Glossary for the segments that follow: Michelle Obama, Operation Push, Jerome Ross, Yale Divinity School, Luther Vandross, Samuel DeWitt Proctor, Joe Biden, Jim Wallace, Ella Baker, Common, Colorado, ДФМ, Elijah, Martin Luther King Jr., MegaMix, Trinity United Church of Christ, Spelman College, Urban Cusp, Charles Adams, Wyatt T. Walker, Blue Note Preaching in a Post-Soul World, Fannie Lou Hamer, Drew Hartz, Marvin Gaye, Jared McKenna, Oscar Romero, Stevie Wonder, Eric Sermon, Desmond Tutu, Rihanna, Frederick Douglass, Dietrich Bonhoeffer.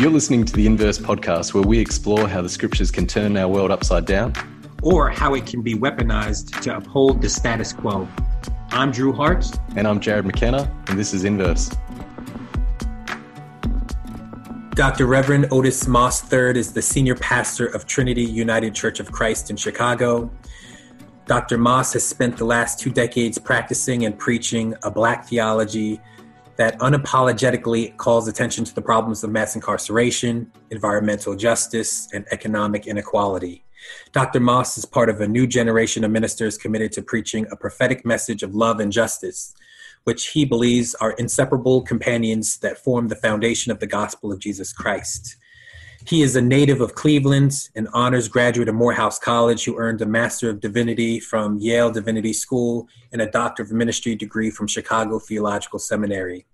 You're listening to the Inverse Podcast, where we explore how the scriptures can turn our world upside down, or how it can be weaponized to uphold the status quo. I'm Drew Hartz. And I'm Jared McKenna, and this is Inverse. Dr. Reverend Otis Moss III is the senior pastor of Trinity United Church of Christ in Chicago. Dr. Moss has spent the last 2 decades practicing and preaching a Black theology that unapologetically calls attention to the problems of mass incarceration, environmental justice, and economic inequality. Dr. Moss is part of a new generation of ministers committed to preaching a prophetic message of love and justice, which he believes are inseparable companions that form the foundation of the gospel of Jesus Christ. He is a native of Cleveland, an honors graduate of Morehouse College who earned a Master of Divinity from Yale Divinity School and a Doctor of Ministry degree from Chicago Theological Seminary.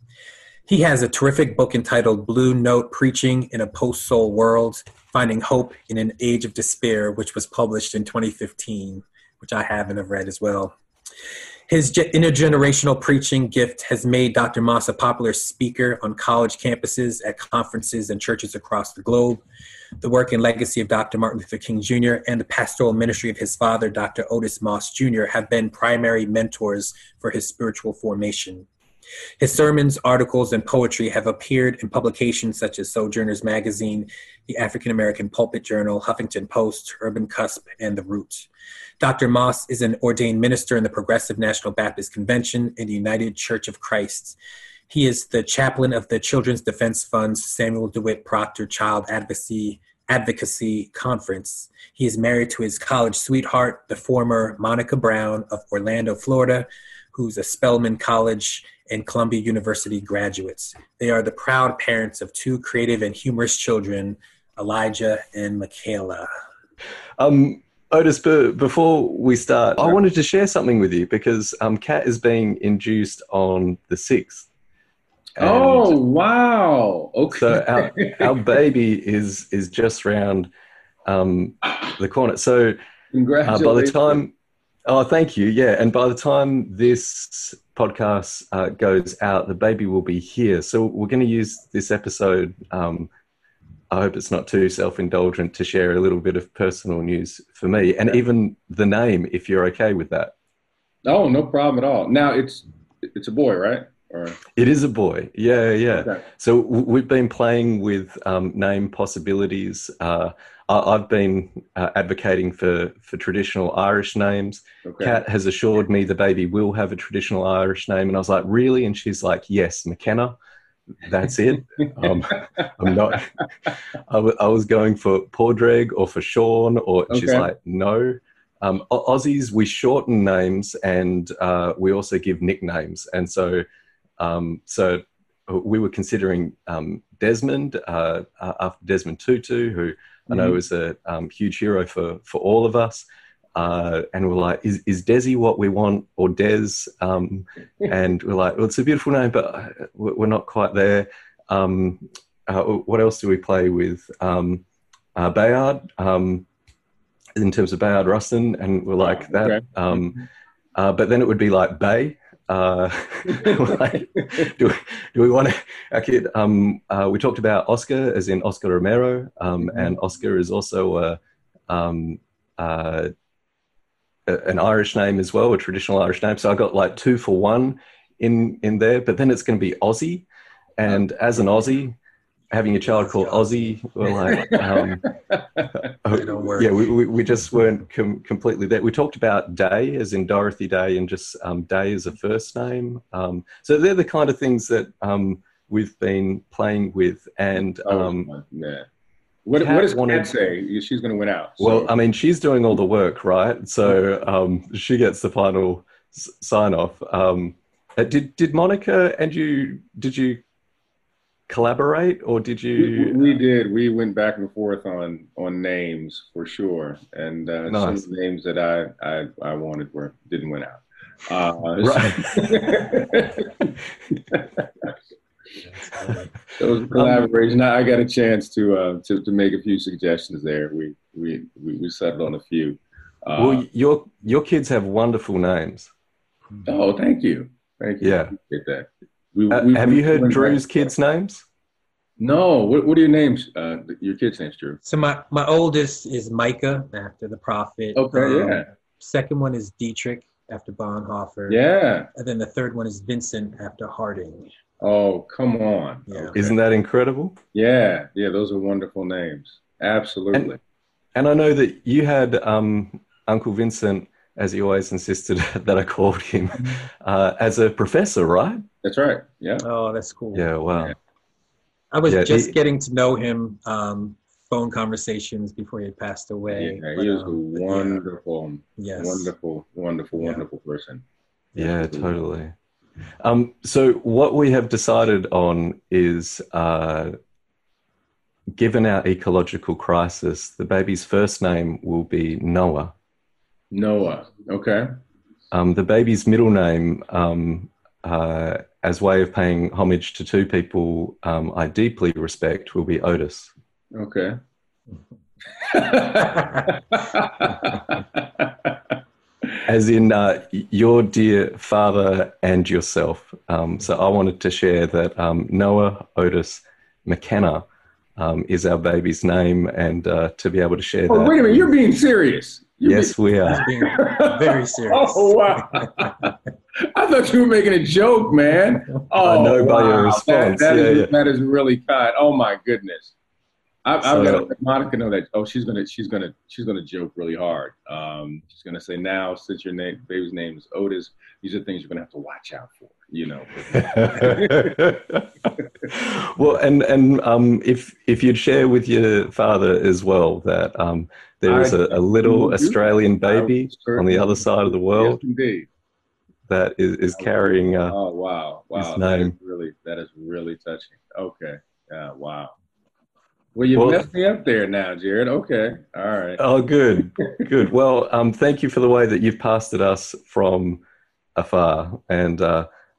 He has a terrific book entitled Blue Note Preaching in a Post-Soul World, Finding Hope in an Age of Despair, which was published in 2015, which I have and have read as well. His intergenerational preaching gift has made Dr. Moss a popular speaker on college campuses, at conferences, and churches across the globe. The work and legacy of Dr. Martin Luther King Jr. and the pastoral ministry of his father, Dr. Otis Moss Jr., have been primary mentors for his spiritual formation. His sermons, articles, and poetry have appeared in publications such as Sojourner's Magazine, the African American Pulpit Journal, Huffington Post, Urban Cusp, and The Root. Dr. Moss is an ordained minister in the Progressive National Baptist Convention and the United Church of Christ. He is the chaplain of the Children's Defense Fund's Samuel DeWitt Proctor Child Advocacy Conference. He is married to his college sweetheart, the former Monica Brown of Orlando, Florida, who's a Spelman College and Columbia University graduates. They are the proud parents of 2 creative and humorous children, Elijah and Michaela. Otis, before we start, I wanted to share something with you because Kat is being induced on the 6th. Oh, wow. Okay. So our baby is just round the corner. So congratulations. By the time... Oh, thank you. Yeah. And by the time this podcast goes out, the baby will be here. So we're going to use this episode... I hope it's not too self-indulgent to share a little bit of personal news for me and even the name, if you're okay with that. Oh, no problem at all. Now it's a boy, right? Or... It is a boy. Yeah. Okay. So we've been playing with name possibilities. I've been advocating for traditional Irish names. Okay. Kat has assured me the baby will have a traditional Irish name. And I was like, really? And she's like, yes, McKenna. That's it. I'm not. I was going for Padraig or for Sean, or she's like, no. Aussies, we shorten names and we also give nicknames, and so we were considering Desmond after Desmond Tutu, who I know is a huge hero for all of us. And we're like, is Desi what we want, or Des? And we're like, well, it's a beautiful name, but we're not quite there. What else do we play with? Bayard, in terms of Bayard Rustin, and we're like that. Okay. But then it would be like Bay. Like, do we want our kid? We talked about Oscar, as in Oscar Romero, and Oscar is also an Irish name as well, a traditional Irish name. So I got like 2 for 1 in there, but then it's going to be Aussie. And as an Aussie, having a child called Aussie, we're like, yeah, we just weren't completely there. We talked about Day, as in Dorothy Day, and just Day as a first name. So they're the kind of things that we've been playing with. And yeah. What does Kat say? She's going to win out. So. Well, I mean, she's doing all the work, right? So she gets the final sign-off. Did Monica and you, did you collaborate, or did you? We did. We went back and forth on names for sure. And nice. Some names that I wanted didn't win out. Right. So collaboration. I got a chance to make a few suggestions there. We settled on a few. Well, your kids have wonderful names. Oh, thank you. Yeah. I appreciate that. Have you heard Drew's kids' names? No. What are your names? Your kids' names, Drew? So my oldest is Micah, after the prophet. Okay, yeah. Second one is Dietrich, after Bonhoeffer. Yeah. And then the third one is Vincent, after Harding. Oh, come on. Yeah. Okay. Isn't that incredible? Yeah. Yeah, those are wonderful names. Absolutely. And I know that you had Uncle Vincent, as he always insisted that I called him, as a professor, right? That's right. Yeah. Oh, that's cool. Yeah, wow. Yeah. I was getting to know him, phone conversations before he passed away. Yeah, he was a wonderful, wonderful person. Yeah, totally. So what we have decided on is, given our ecological crisis, the baby's first name will be Noah. Noah, okay. The baby's middle name, as way of paying homage to two people I deeply respect, will be Otis. Okay. As in your dear father and yourself. So I wanted to share that Noah Otis McKenna is our baby's name, and to be able to share that. Oh, wait a minute, you're being serious. Yes, we are. Very serious. Oh, wow. I thought you were making a joke, man. Oh, I know by your response. That is really kind. Oh, my goodness. I've got to let Monica know that. Oh, she's gonna joke really hard. She's gonna say, now since your baby's name is Otis, these are things you're gonna have to watch out for, you know. Well, and if you'd share with your father as well that there is a little Australian baby on the other side of the world. Yes, indeed. That is carrying. Oh wow! His name. That is really touching. Okay. Yeah. Wow. Well, you messed me up there now, Jared. Okay. All right. Oh, good. Well, thank you for the way that you've pastored us from afar. And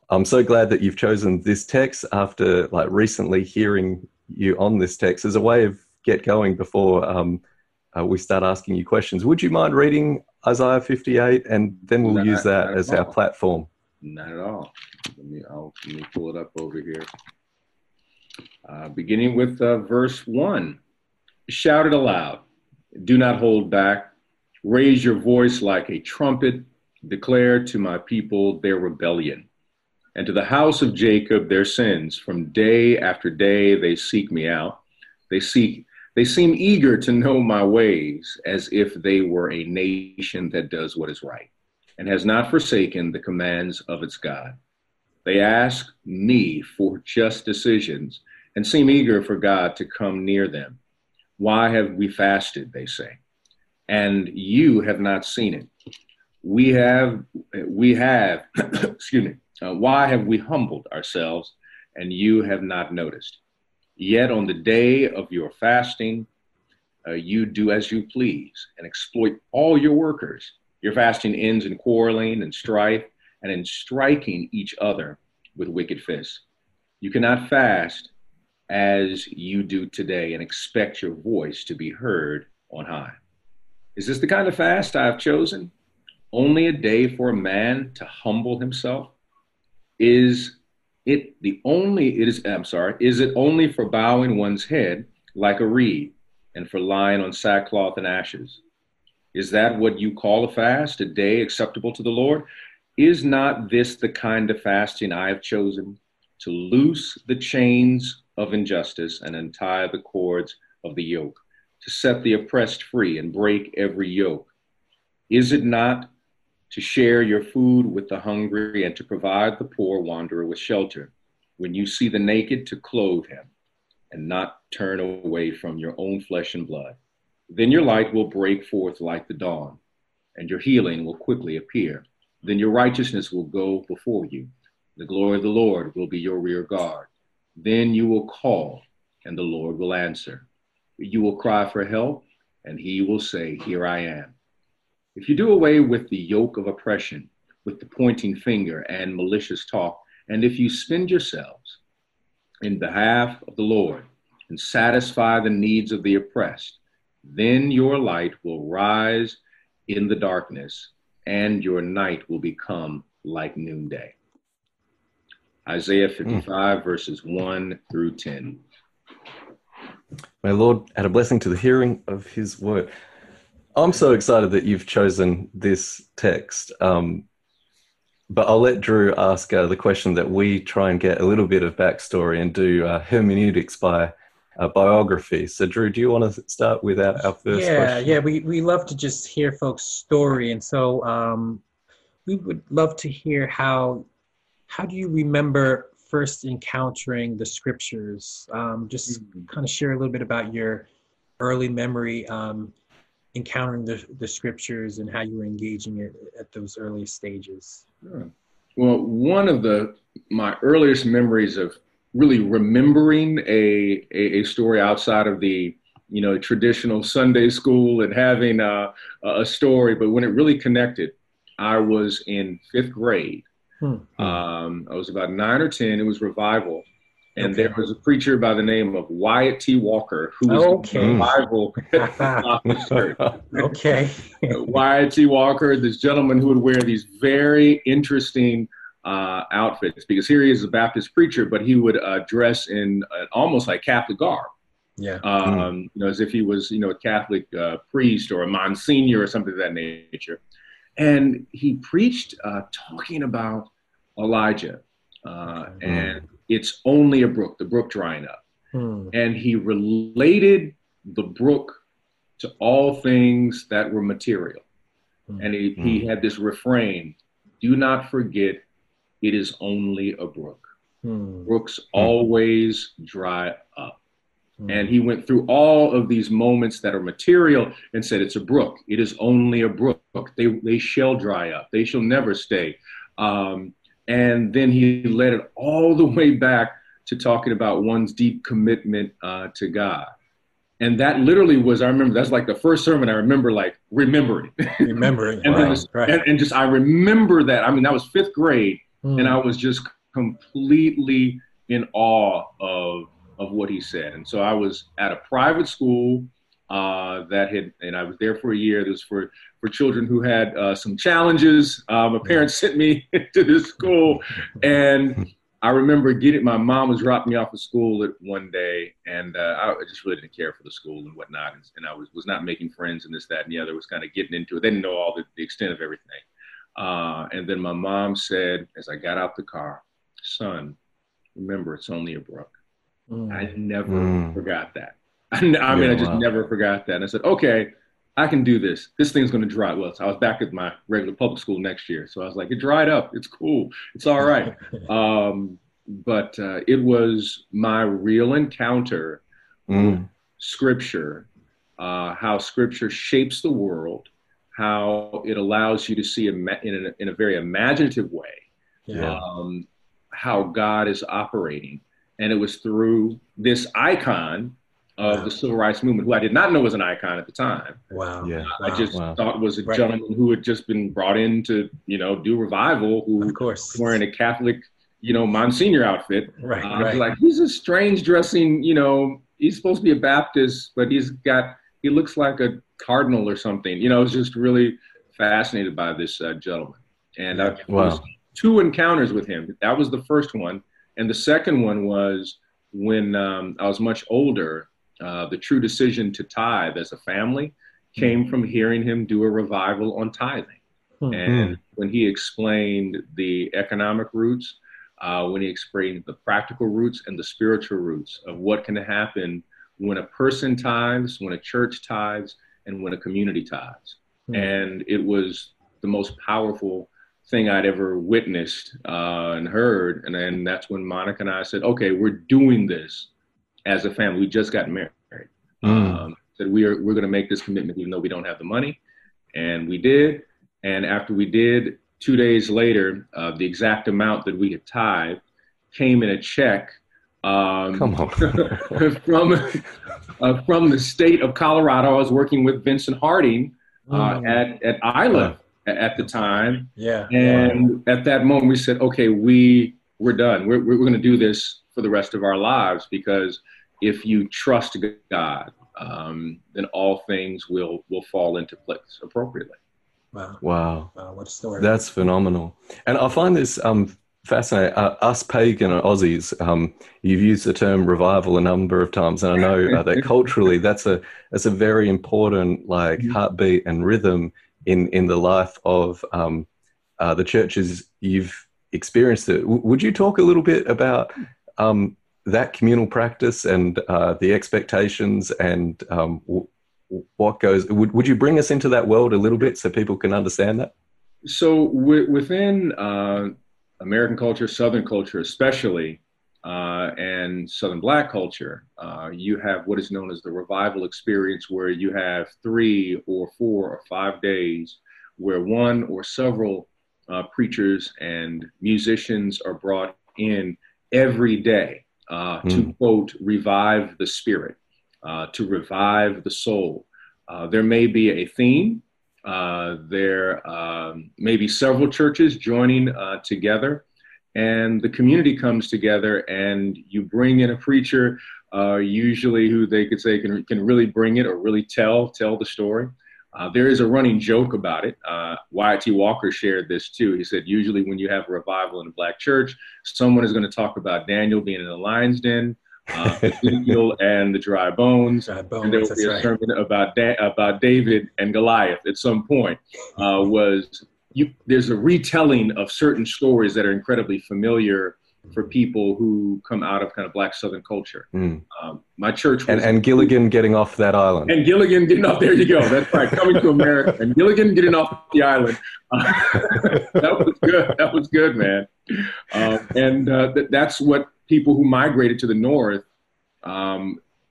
I'm so glad that you've chosen this text after recently hearing you on this text as a way of get going before we start asking you questions. Would you mind reading Isaiah 58? And then we'll use that as our platform. Not at all. Let me pull it up over here. Beginning with verse 1. Shout it aloud. Do not hold back. Raise your voice like a trumpet. Declare to my people their rebellion, and to the house of Jacob their sins. From day after day they seek me out. They seem eager to know my ways, as if they were a nation that does what is right and has not forsaken the commands of its God. They ask me for just decisions and seem eager for God to come near them. Why have we fasted, they say, and you have not seen it? We have, excuse me, why have we humbled ourselves and you have not noticed? Yet on the day of your fasting, you do as you please and exploit all your workers. Your fasting ends in quarreling and strife, and in striking each other with wicked fists. You cannot fast as you do today and expect your voice to be heard on high. Is this the kind of fast I have chosen? Only a day for a man to humble himself? Is it only for bowing one's head like a reed and for lying on sackcloth and ashes? Is that what you call a fast, a day acceptable to the Lord? Is not this the kind of fasting I have chosen, to loose the chains of injustice and untie the cords of the yoke, to set the oppressed free and break every yoke? Is it not to share your food with the hungry and to provide the poor wanderer with shelter, when you see the naked to clothe him and not turn away from your own flesh and blood? Then your light will break forth like the dawn, and your healing will quickly appear. Then your righteousness will go before you. The glory of the Lord will be your rear guard. Then you will call, and the Lord will answer. You will cry for help, and he will say, here I am. If you do away with the yoke of oppression, with the pointing finger and malicious talk, and if you spend yourselves in behalf of the Lord and satisfy the needs of the oppressed, then your light will rise in the darkness, and your night will become like noonday. Isaiah 55, verses 1 through 10. May Lord add a blessing to the hearing of his word. I'm so excited that you've chosen this text, but I'll let Drew ask the question that we try and get a little bit of backstory and do hermeneutics by biography. So Drew, do you want to start with our first question? Yeah, we love to just hear folks' story, and so we would love to hear how do you remember first encountering the scriptures? Just kind of share a little bit about your early memory encountering the scriptures and how you were engaging it at those early stages. Sure. Well, one of my earliest memories of really remembering a story outside of the traditional Sunday school and having a story, but when it really connected, I was in fifth grade. I was about 9 or 10. It was revival, and there was a preacher by the name of Wyatt T. Walker, who was revival. Wyatt T. Walker, this gentleman who would wear these very interesting outfits, because here he is a Baptist preacher, but he would dress in almost like Catholic garb. Yeah. As if he was a Catholic priest or a Monsignor or something of that nature. And he preached talking about Elijah and it's only a brook, the brook drying up. And he related the brook to all things that were material. And he had this refrain, do not forget it is only a brook. Brooks always dry up. And he went through all of these moments that are material and said, it's a brook. It is only a brook. They shall dry up. They shall never stay. And then he led it all the way back to talking about one's deep commitment to God. And that literally was, I remember, that's like the first sermon I remember, like, remembering. I remember that. I mean, that was fifth grade. And I was just completely in awe of what he said. And so I was at a private school and I was there for a year. It was for children who had some challenges. My parents sent me to this school, and I remember my mom was dropping me off at school one day, and I just really didn't care for the school and whatnot. And I was not making friends and this, that, and the other. Was kind of getting into it. They didn't know all the extent of everything. And then my mom said, as I got out the car, son, remember, it's only a brook. I never forgot that. I never forgot that. And I said, okay, I can do this. This thing's going to dry. Well, I was back at my regular public school next year. So I was like, it dried up. It's cool. It's all right. But it was my real encounter with Scripture, how Scripture shapes the world, how it allows you to see in a very imaginative way, how God is operating. And it was through this icon of the Civil Rights Movement, who I did not know was an icon at the time. Wow. Yeah. I just thought was a gentleman who had just been brought in to, do revival, who was wearing a Catholic, Monsignor outfit. Right. Like, he's a strange dressing, he's supposed to be a Baptist, but he looks like a cardinal or something. I was just really fascinated by this gentleman. And I had two encounters with him. That was the first one. And the second one was when I was much older, the true decision to tithe as a family came from hearing him do a revival on tithing. And when he explained the economic roots, when he explained the practical roots and the spiritual roots of what can happen when a person tithes, when a church tithes, and when a community tithes. And it was the most powerful thing I'd ever witnessed and heard. And then that's when Monica and I said, okay, we're doing this as a family. We just got married. Said we're going to make this commitment even though we don't have the money. And we did. And after we did, 2 days later, the exact amount that we had tithed came in a check from the state of Colorado. I was working with Vincent Harding at ILA at the time. Yeah. And at that moment we said, okay, we're done. We're going to do this for the rest of our lives, because if you trust God, then all things will fall into place appropriately. Wow. What a story. That's phenomenal. And I find this Fascinating. Us pagan Aussies, you've used the term revival a number of times, and I know that culturally that's a very important heartbeat and rhythm in the life of the churches you've experienced it. Would you talk a little bit about that communal practice and the expectations and what goes? Would you bring us into that world a little bit so people can understand that? So within American culture, Southern culture especially, and Southern Black culture, you have what is known as the revival experience, where you have 3 or 4 or 5 days where one or several preachers and musicians are brought in every day to, quote, revive the spirit, to revive the soul. There may be a theme. There may be several churches joining together, and the community comes together, and you bring in a preacher, usually who they could say can really bring it or really tell the story. There is a running joke about it. Wyatt T. Walker shared this too. He said, usually when you have a revival in a Black church, someone is going to talk about Daniel being in the lion's den, Ezekiel and the dry bones. And there will be a sermon about David and Goliath at some point. There's a retelling of certain stories that are incredibly familiar for people who come out of kind of Black Southern culture. My church was... And Gilligan getting off that island. And Gilligan getting off, there you go, that's right, coming to America, and Gilligan getting off the island. That was good, man. That's what people who migrated to the North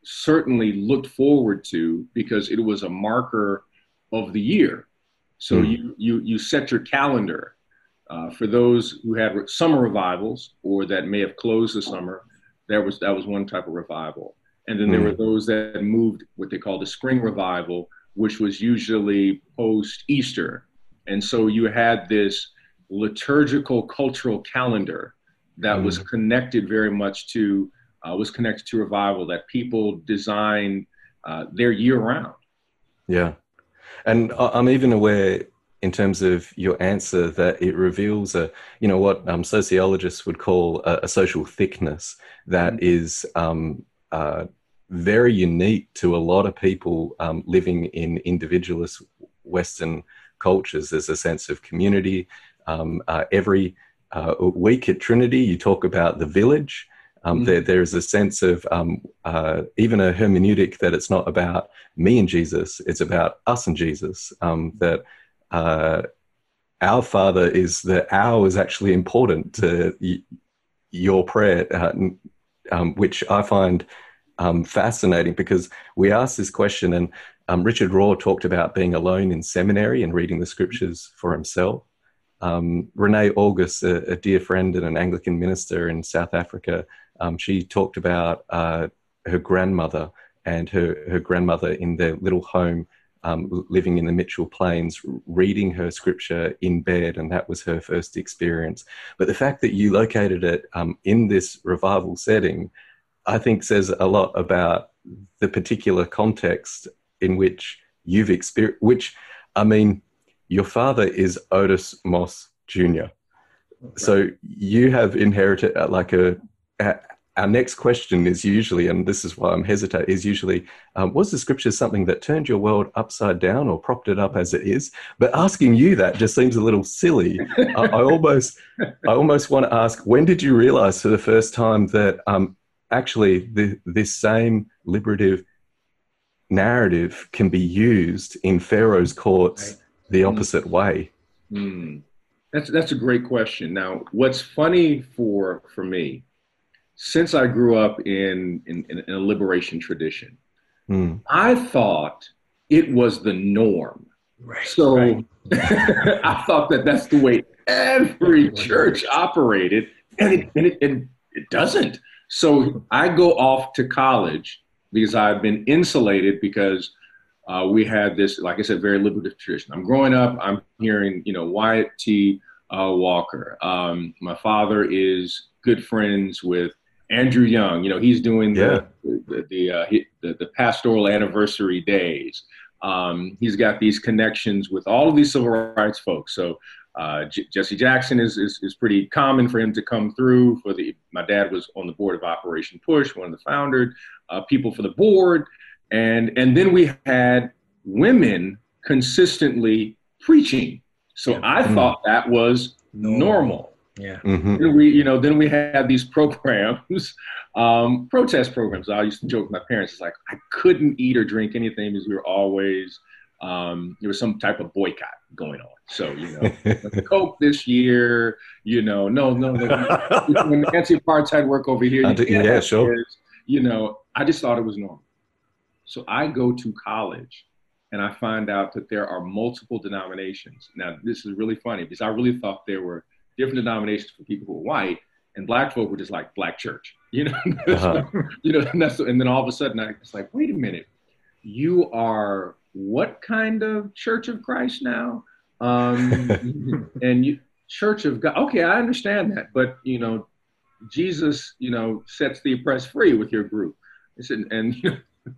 certainly looked forward to, because it was a marker of the year. So you set your calendar. For those who had summer revivals, or that may have closed the summer, that was one type of revival. And then there were those that moved what they called the spring revival, which was usually post-Easter. And so you had this liturgical cultural calendar that was connected very much to, revival, that people designed their year-round. Yeah. And I'm even aware, in terms of your answer, that it reveals what sociologists would call a social thickness that is very unique to a lot of people living in individualist Western cultures. There's a sense of community. Every week at Trinity, you talk about the village. There is a sense of even a hermeneutic that it's not about me and Jesus, it's about us and Jesus, that our Father is, the hour is actually important to your prayer, which I find fascinating, because we asked this question, and Richard Rohr talked about being alone in seminary and reading the scriptures for himself. Renee August, a dear friend and an Anglican minister in South Africa, she talked about her grandmother and her grandmother in their little home, living in the Mitchell Plains, reading her scripture in bed, and that was her first experience. But the fact that you located it in this revival setting, I think, says a lot about the particular context in which you've experienced, which, I mean, your father is Otis Moss Jr. Right. So you have inherited our next question is usually, and this is why I'm hesitant, is usually, was the scripture something that turned your world upside down or propped it up as it is? But asking you that just seems a little silly. I almost want to ask, when did you realize for the first time that actually this same liberative narrative can be used in Pharaoh's courts the opposite way? That's a great question. Now, what's funny for me, since I grew up in a liberation tradition, I thought it was the norm. Right, so I thought that's the way every church operated, and it doesn't. So I go off to college because I've been insulated, because we had this, like I said, very liberative tradition. I'm growing up, I'm hearing, Wyatt T. Walker. My father is good friends with Andrew Young, he's doing the pastoral anniversary days. He's got these connections with all of these civil rights folks. So Jesse Jackson is pretty common for him to come through. My dad was on the board of Operation Push, one of the founder people for the board. And then we had women consistently preaching. So yeah. I thought that was normal. Yeah. Mm-hmm. Then we had these programs, protest programs. I used to joke with my parents, it's like I couldn't eat or drink anything because we were always there was some type of boycott going on. So, Coke this year, no, anti-apartheid work over here. I just thought it was normal. So I go to college and I find out that there are multiple denominations. Now, this is really funny because I really thought there were different denominations for people who were white, and black folk were just like black church, and then all of a sudden it's like, wait a minute, you are what kind of Church of Christ now? And Church of God. Okay, I understand that. But, Jesus, sets the oppressed free with your group. And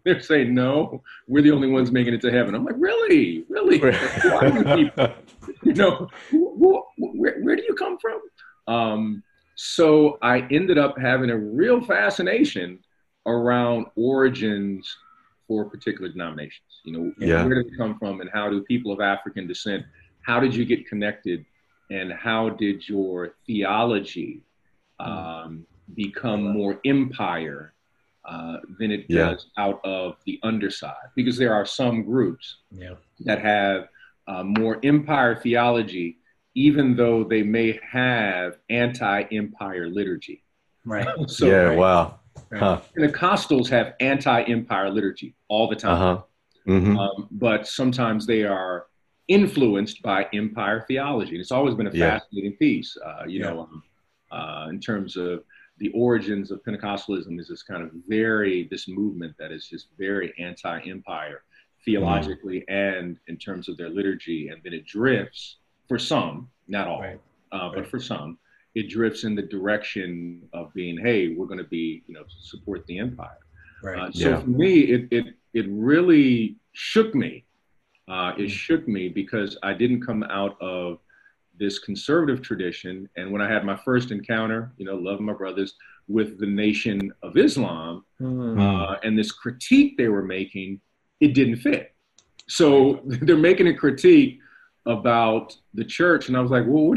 they're saying, no, we're the only ones making it to heaven. I'm like, really? Why do you people? Where do you come from? So I ended up having a real fascination around origins for particular denominations, where did they come from, and how do people of African descent, how did you get connected, and how did your theology become more empire than it does out of the underside? Because there are some groups that have more empire theology, even though they may have anti-empire liturgy. Right. So, yeah, right. Wow. Huh. Pentecostals have anti-empire liturgy all the time, but sometimes they are influenced by empire theology. And it's always been a fascinating piece, in terms of the origins of Pentecostalism is this kind of this movement that is just very anti-empire theologically and in terms of their liturgy. And then it drifts for some, not all, but for some. It drifts in the direction of being, hey, we're going to be, support the empire. Right. For me, it really shook me. It shook me because I didn't come out of this conservative tradition. And when I had my first encounter, loving my brothers, with the Nation of Islam and this critique they were making, it didn't fit. So they're making a critique about the church, and I was like, well,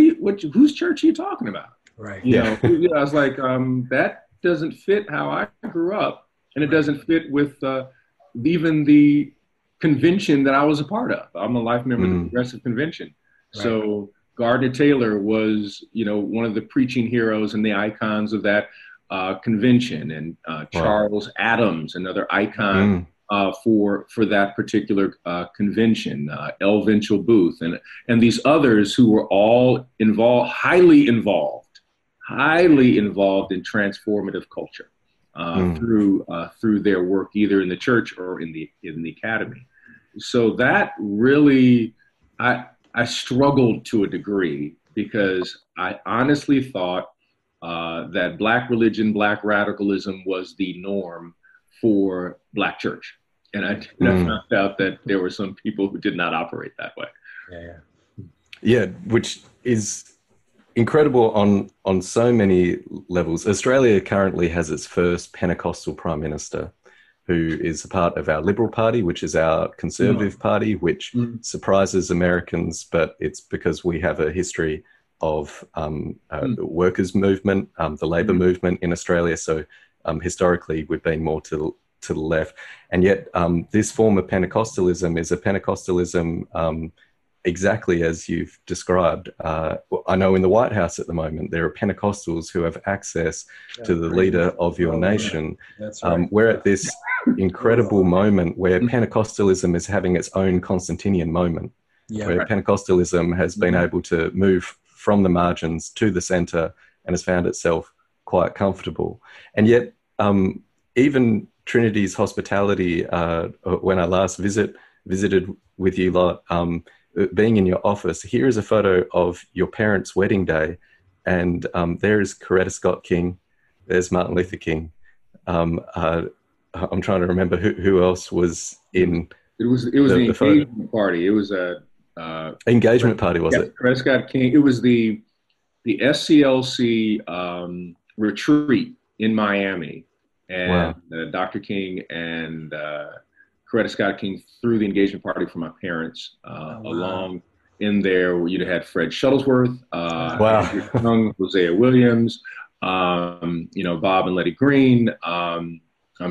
whose church are you talking about? Right. I was like, that doesn't fit how I grew up, and it doesn't fit with even the convention that I was a part of. I'm a life member of the Progressive Convention. Right. So Gardner Taylor was, one of the preaching heroes and the icons of that convention, and Charles Adams, another icon for that particular convention, L. Winchell Booth, and these others who were all involved, highly involved in transformative culture through their work either in the church or in the academy. So that really, I struggled to a degree because I honestly thought that black religion, black radicalism was the norm for black church. And I found out that there were some people who did not operate that way. Yeah, which is incredible on so many levels. Australia currently has its first Pentecostal Prime Minister, who is a part of our Liberal Party, which is our Conservative Party, which surprises Americans, but it's because we have a history of the workers' movement, the labour movement in Australia. So historically, we've been more to the left. And yet this form of Pentecostalism is a Pentecostalism exactly as you've described. I know in the White House at the moment, there are Pentecostals who have access to the leader of your nation. Yeah. That's right. We're at this incredible moment where Pentecostalism is having its own Constantinian moment, where Pentecostalism has been able to move from the margins to the centre and has found itself quite comfortable. And yet even Trinity's hospitality, when I last visited with you lot, being in your office, here is a photo of your parents' wedding day, and there is Coretta Scott King, there's Martin Luther King, I'm trying to remember who else was in. It was the engagement party. It was engagement party, was it? Coretta Scott King. It was the SCLC retreat in Miami, and Dr. King and Coretta Scott King threw the engagement party for my parents along. In there, where you had Fred Shuttlesworth, Andrew Young, Hosea Williams, Bob and Letty Green. I'm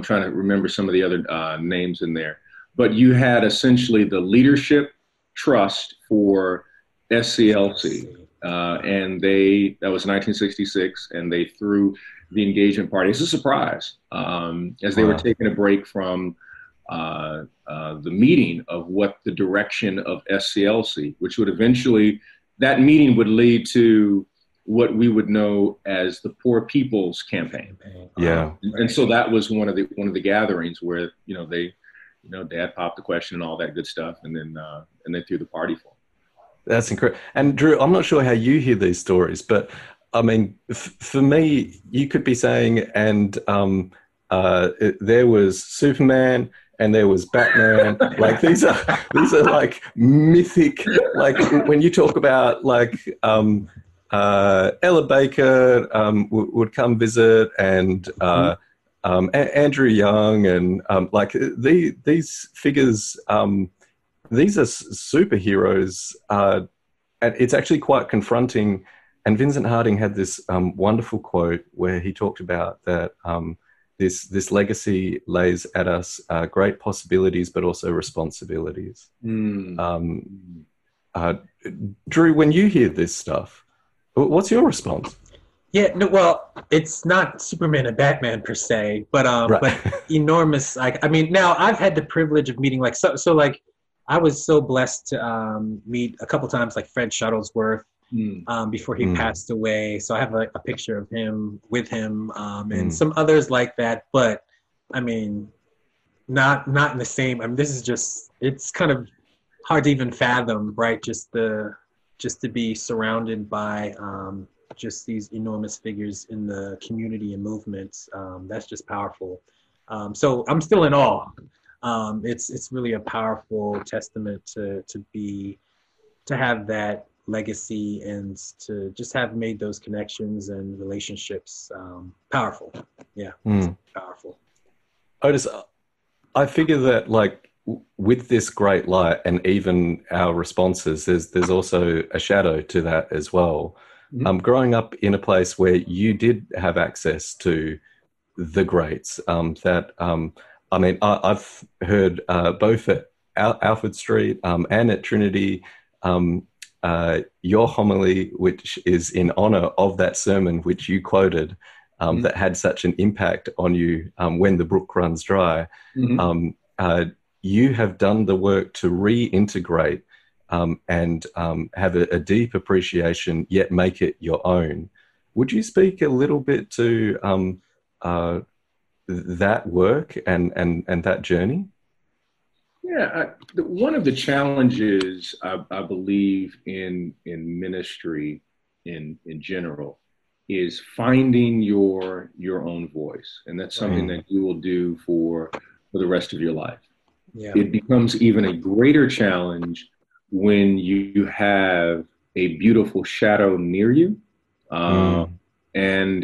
trying to remember some of the other names in there. But you had essentially the leadership trust for SCLC, and that was 1966, and they threw the engagement party. It's a surprise, as they were taking a break from the meeting of what the direction of SCLC, which would eventually, that meeting would lead to what we would know as the Poor People's Campaign. And so that was one of the gatherings where, Dad popped the question and all that good stuff, and then and they threw the party for him. That's incredible. And Drew, I'm not sure how you hear these stories, but I mean, for me, you could be saying, and there was Superman, and there was Batman. Like these are like mythic. Like when you talk about Ella Baker would come visit, and Andrew Young, and these figures. These are superheroes, and it's actually quite confronting. And Vincent Harding had this wonderful quote where he talked about that. This legacy lays at us great possibilities, but also responsibilities. Drew, when you hear this stuff, what's your response? Yeah, no, well, it's not Superman and Batman per se, but enormous. Now I've had the privilege of meeting I was so blessed to meet a couple times Fred Shuttlesworth. Before he passed away. So I have a picture of him with him and some others like that. But I mean, not in the same. I mean, this is just, it's kind of hard to even fathom, right? Just to be surrounded by just these enormous figures in the community and movements. That's just powerful. So I'm still in awe. It's really a powerful testament to have that legacy and to just have made those connections and relationships powerful. Powerful. Otis, I figure that with this great light and even our responses, there's also a shadow to that as well. Growing up in a place where you did have access to the greats, I've heard both at Alfred Street and at Trinity, your homily, which is in honor of that sermon which you quoted, that had such an impact on you, when the brook runs dry, you have done the work to reintegrate and have a deep appreciation, yet make it your own. Would you speak a little bit to that work and that journey? Yeah, one of the challenges I believe in ministry in general is finding your own voice, and that's something that you will do for the rest of your life. Yeah. It becomes even a greater challenge when you have a beautiful shadow near you, and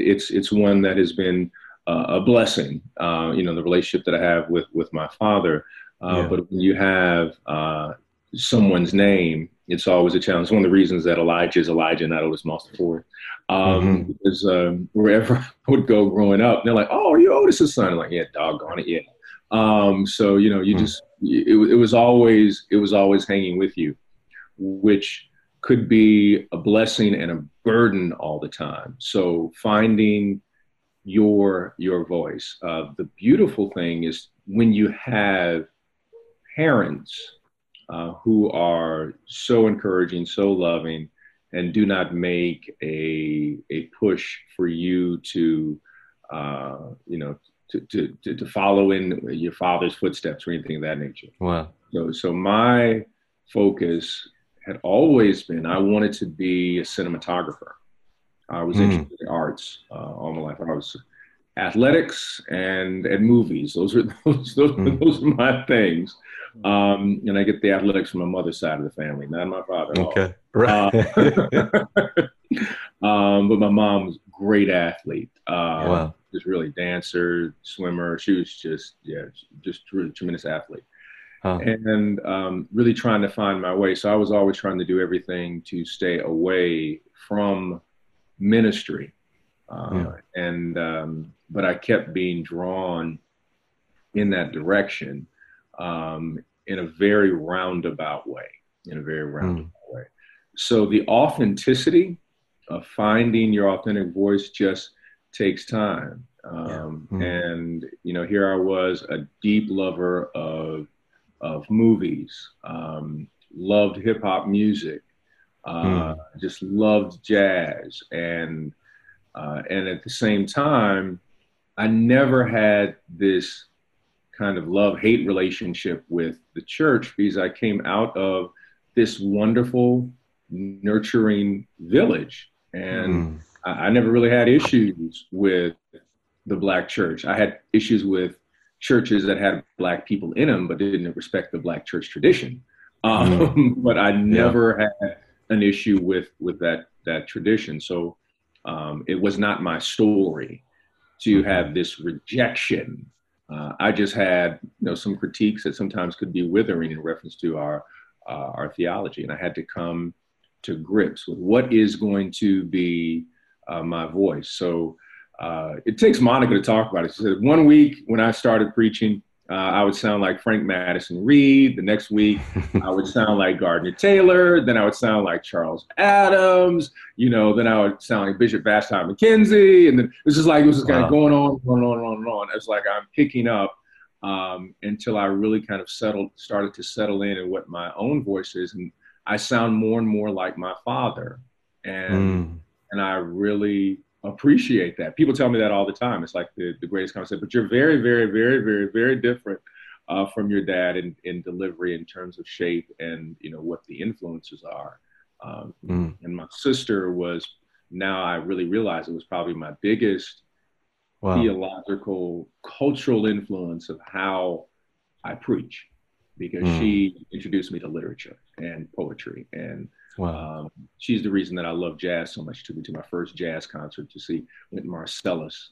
it's one that has been a blessing. The relationship that I have with my father. But when you have someone's name, it's always a challenge. It's one of the reasons that Elijah is Elijah, not Otis Moss IV. Because wherever I would go growing up, they're like, "Oh, are you Otis's son?" I'm like, "Yeah, doggone it, yeah." So it was always hanging with you, which could be a blessing and a burden all the time. So finding your voice. The beautiful thing is when you have parents who are so encouraging, so loving, and do not make a push for you to follow in your father's footsteps or anything of that nature. Wow. So my focus had always been, I wanted to be a cinematographer. I was interested in arts all my life. I was athletics and movies. Those are my things. And I get the athletics from my mother's side of the family, not my father at all. Okay, right. But my mom was a great athlete. Wow. Just really dancer, swimmer. She was just a tremendous athlete. Huh. And really trying to find my way. So I was always trying to do everything to stay away from ministry. But I kept being drawn in that direction in a very roundabout way, So the authenticity of finding your authentic voice just takes time. And, you know, here I was, a deep lover of movies, loved hip hop music, just loved jazz. And at the same time, I never had this kind of love-hate relationship with the church, because I came out of this wonderful, nurturing village. And I never really had issues with the Black church. I had issues with churches that had Black people in them, but didn't respect the Black church tradition. But I never had an issue with that tradition. So it was not my story to have this rejection. I just had, you know, some critiques that sometimes could be withering in reference to our theology, and I had to come to grips with what is going to be my voice. So it takes Monica to talk about it. She said, one week when I started preaching, I would sound like Frank Madison Reed. The next week, I would sound like Gardner Taylor. Then I would sound like Charles Adams. You know, then I would sound like Bishop Vashti McKenzie. And then it was just like, it was just kind of going on, and on, and on, and on. It's like I'm picking up until I really kind of started to settle in what my own voice is. And I sound more and more like my father. And I really appreciate that. People tell me that all the time. It's like the greatest concept, but you're very, very, very, very, very different from your dad in delivery, in terms of shape and, you know, what the influences are. And my sister was, now I really realize it was probably my biggest theological, cultural influence of how I preach, because she introduced me to literature and poetry, and she's the reason that I love jazz so much. She took me to my first jazz concert to see Wynton Marcellus.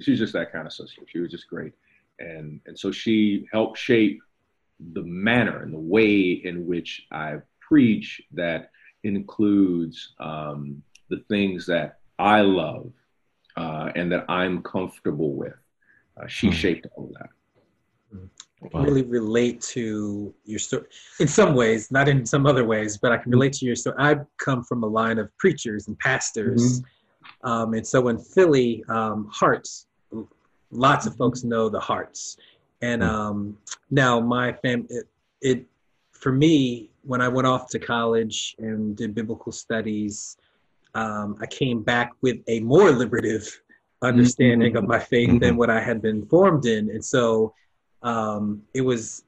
She's just that kind of sister. She was just great. And so she helped shape the manner and the way in which I preach, that includes the things that I love and that I'm comfortable with. She shaped all of that. Really relate to your story in some ways, not in some other ways, but I can relate to your story. I come from a line of preachers and pastors, and so in Philly, Hearts, lots of folks know the Hearts, and now my family, it for me, when I went off to college and did biblical studies, I came back with a more liberative understanding of my faith than what I had been formed in, and so. It was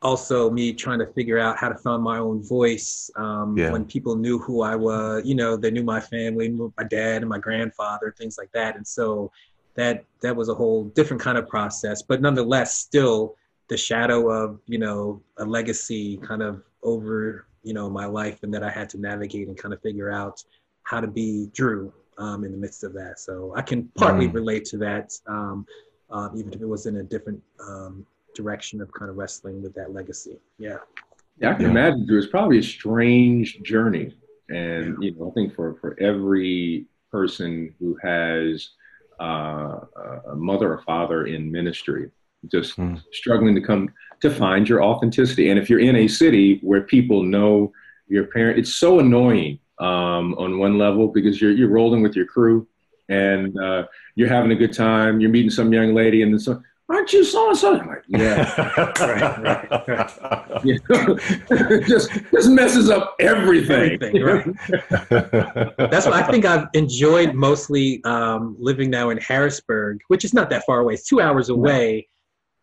also me trying to figure out how to find my own voice when people knew who I was. You know, they knew my family, my dad and my grandfather, things like that. And so that was a whole different kind of process, but nonetheless, still the shadow of, you know, a legacy kind of over, you know, my life, and that I had to navigate and kind of figure out how to be Drew in the midst of that. So I can partly relate to that. Even if it was in a different direction of kind of wrestling with that legacy. Yeah, I can imagine, Drew. It's probably a strange journey. And, you know, I think for every person who has a mother or father in ministry, just struggling to find your authenticity. And if you're in a city where people know your parent, it's so annoying on one level, because you're rolling with your crew. And you're having a good time. You're meeting some young lady, and then so, aren't you so and so? I'm like, right. You know? just messes up everything. Right? That's why I think I've enjoyed mostly living now in Harrisburg, which is not that far away. It's 2 hours away,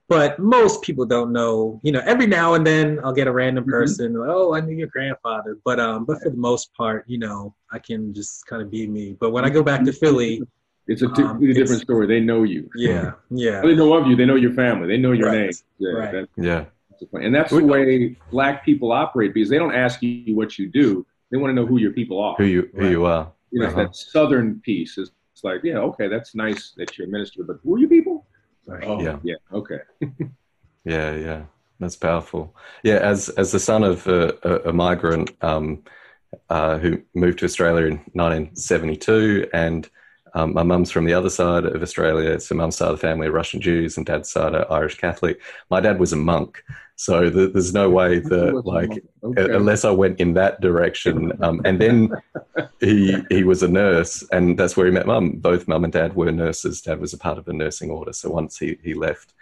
but most people don't know. You know, every now and then I'll get a random person. Oh, I knew your grandfather, but for the most part, you know, I can just kind of be me. But when I go back to Philly, It's a different story. They know you. Yeah, yeah. Well, they know of you. They know your family. They know your name. Yeah, right. And that's the way black people operate, because they don't ask you what you do. They want to know who your people are. Who you are. You know, that Southern piece is like, yeah, okay, that's nice that you're a minister, but who are you people? Like, okay. That's powerful. Yeah, as the son of a migrant who moved to Australia in 1972, and my mum's from the other side of Australia. So mum's side of the family are Russian Jews, and dad's side are Irish Catholic. My dad was a monk, so there's no way that, like, unless I went in that direction. And then he was a nurse, and that's where he met mum. Both mum and dad were nurses. Dad was a part of a nursing order. So once he left,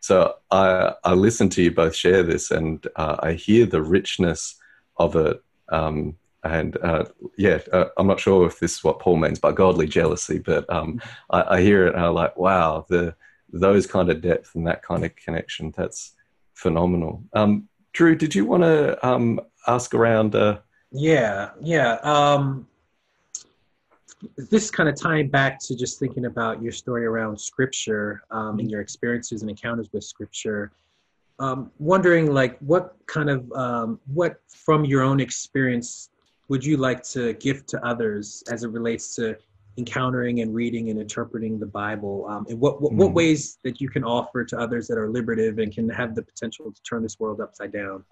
so I listen to you both share this, and I hear the richness of it. I'm not sure if this is what Paul means by godly jealousy, but I hear it and I'm like, wow, those kind of depth and that kind of connection, that's phenomenal. Drew, did you want to ask around? This kind of tying back to just thinking about your story around Scripture and your experiences and encounters with Scripture. Wondering, like, what kind of, what from your own experience would you like to gift to others as it relates to encountering and reading and interpreting the Bible? And what ways that you can offer to others that are liberative and can have the potential to turn this world upside down?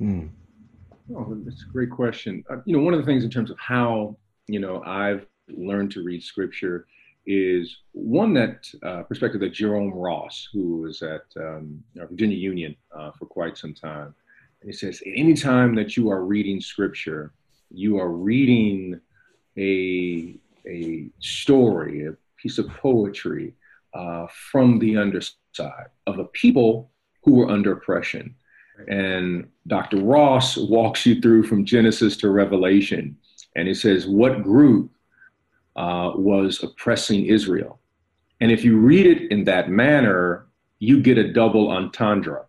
Oh, that's a great question. You know, one of the things in terms of how, you know, I've learned to read Scripture is one that perspective that Jerome Ross, who was at Virginia Union for quite some time, and he says, anytime that you are reading Scripture, you are reading a story, a piece of poetry from the underside of a people who were under oppression. And Dr. Ross walks you through from Genesis to Revelation, and he says, what group was oppressing Israel? And if you read it in that manner, you get a double entendre.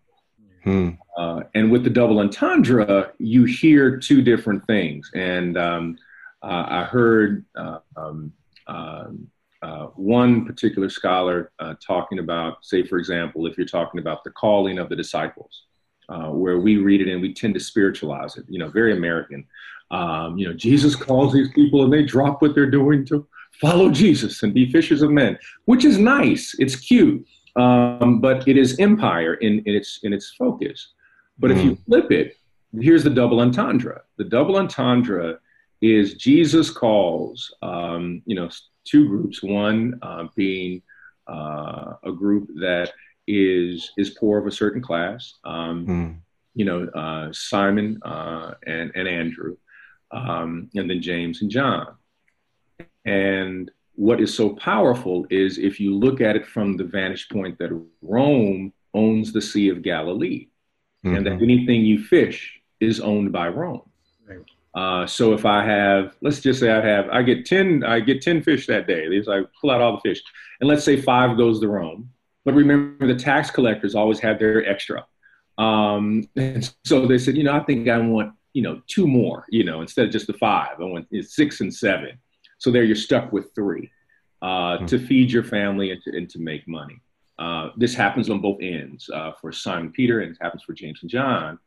And with the double entendre, you hear two different things. And I heard one particular scholar talking about, say, for example, if you're talking about the calling of the disciples, where we read it and we tend to spiritualize it, you know, very American. You know, Jesus calls these people and they drop what they're doing to follow Jesus and be fishers of men, which is nice. It's cute. But it is empire in its focus. But if you flip it, here's the double entendre. The double entendre is Jesus calls, you know, two groups, one being a group that is poor of a certain class, you know, Simon and Andrew. And then James and John. And what is so powerful is if you look at it from the vantage point that Rome owns the Sea of Galilee, and that anything you fish is owned by Rome. Right. So if I have, let's just say I get 10 fish that day. I pull out all the fish, and let's say 5 goes to Rome. But remember, the tax collectors always have their extra. And so they said, you know, I think I want, you know, 2 more, you know, instead of just the 5, I went 6 and 7. So there you're stuck with 3 to feed your family and to make money. This happens on both ends for Simon Peter, and it happens for James and John.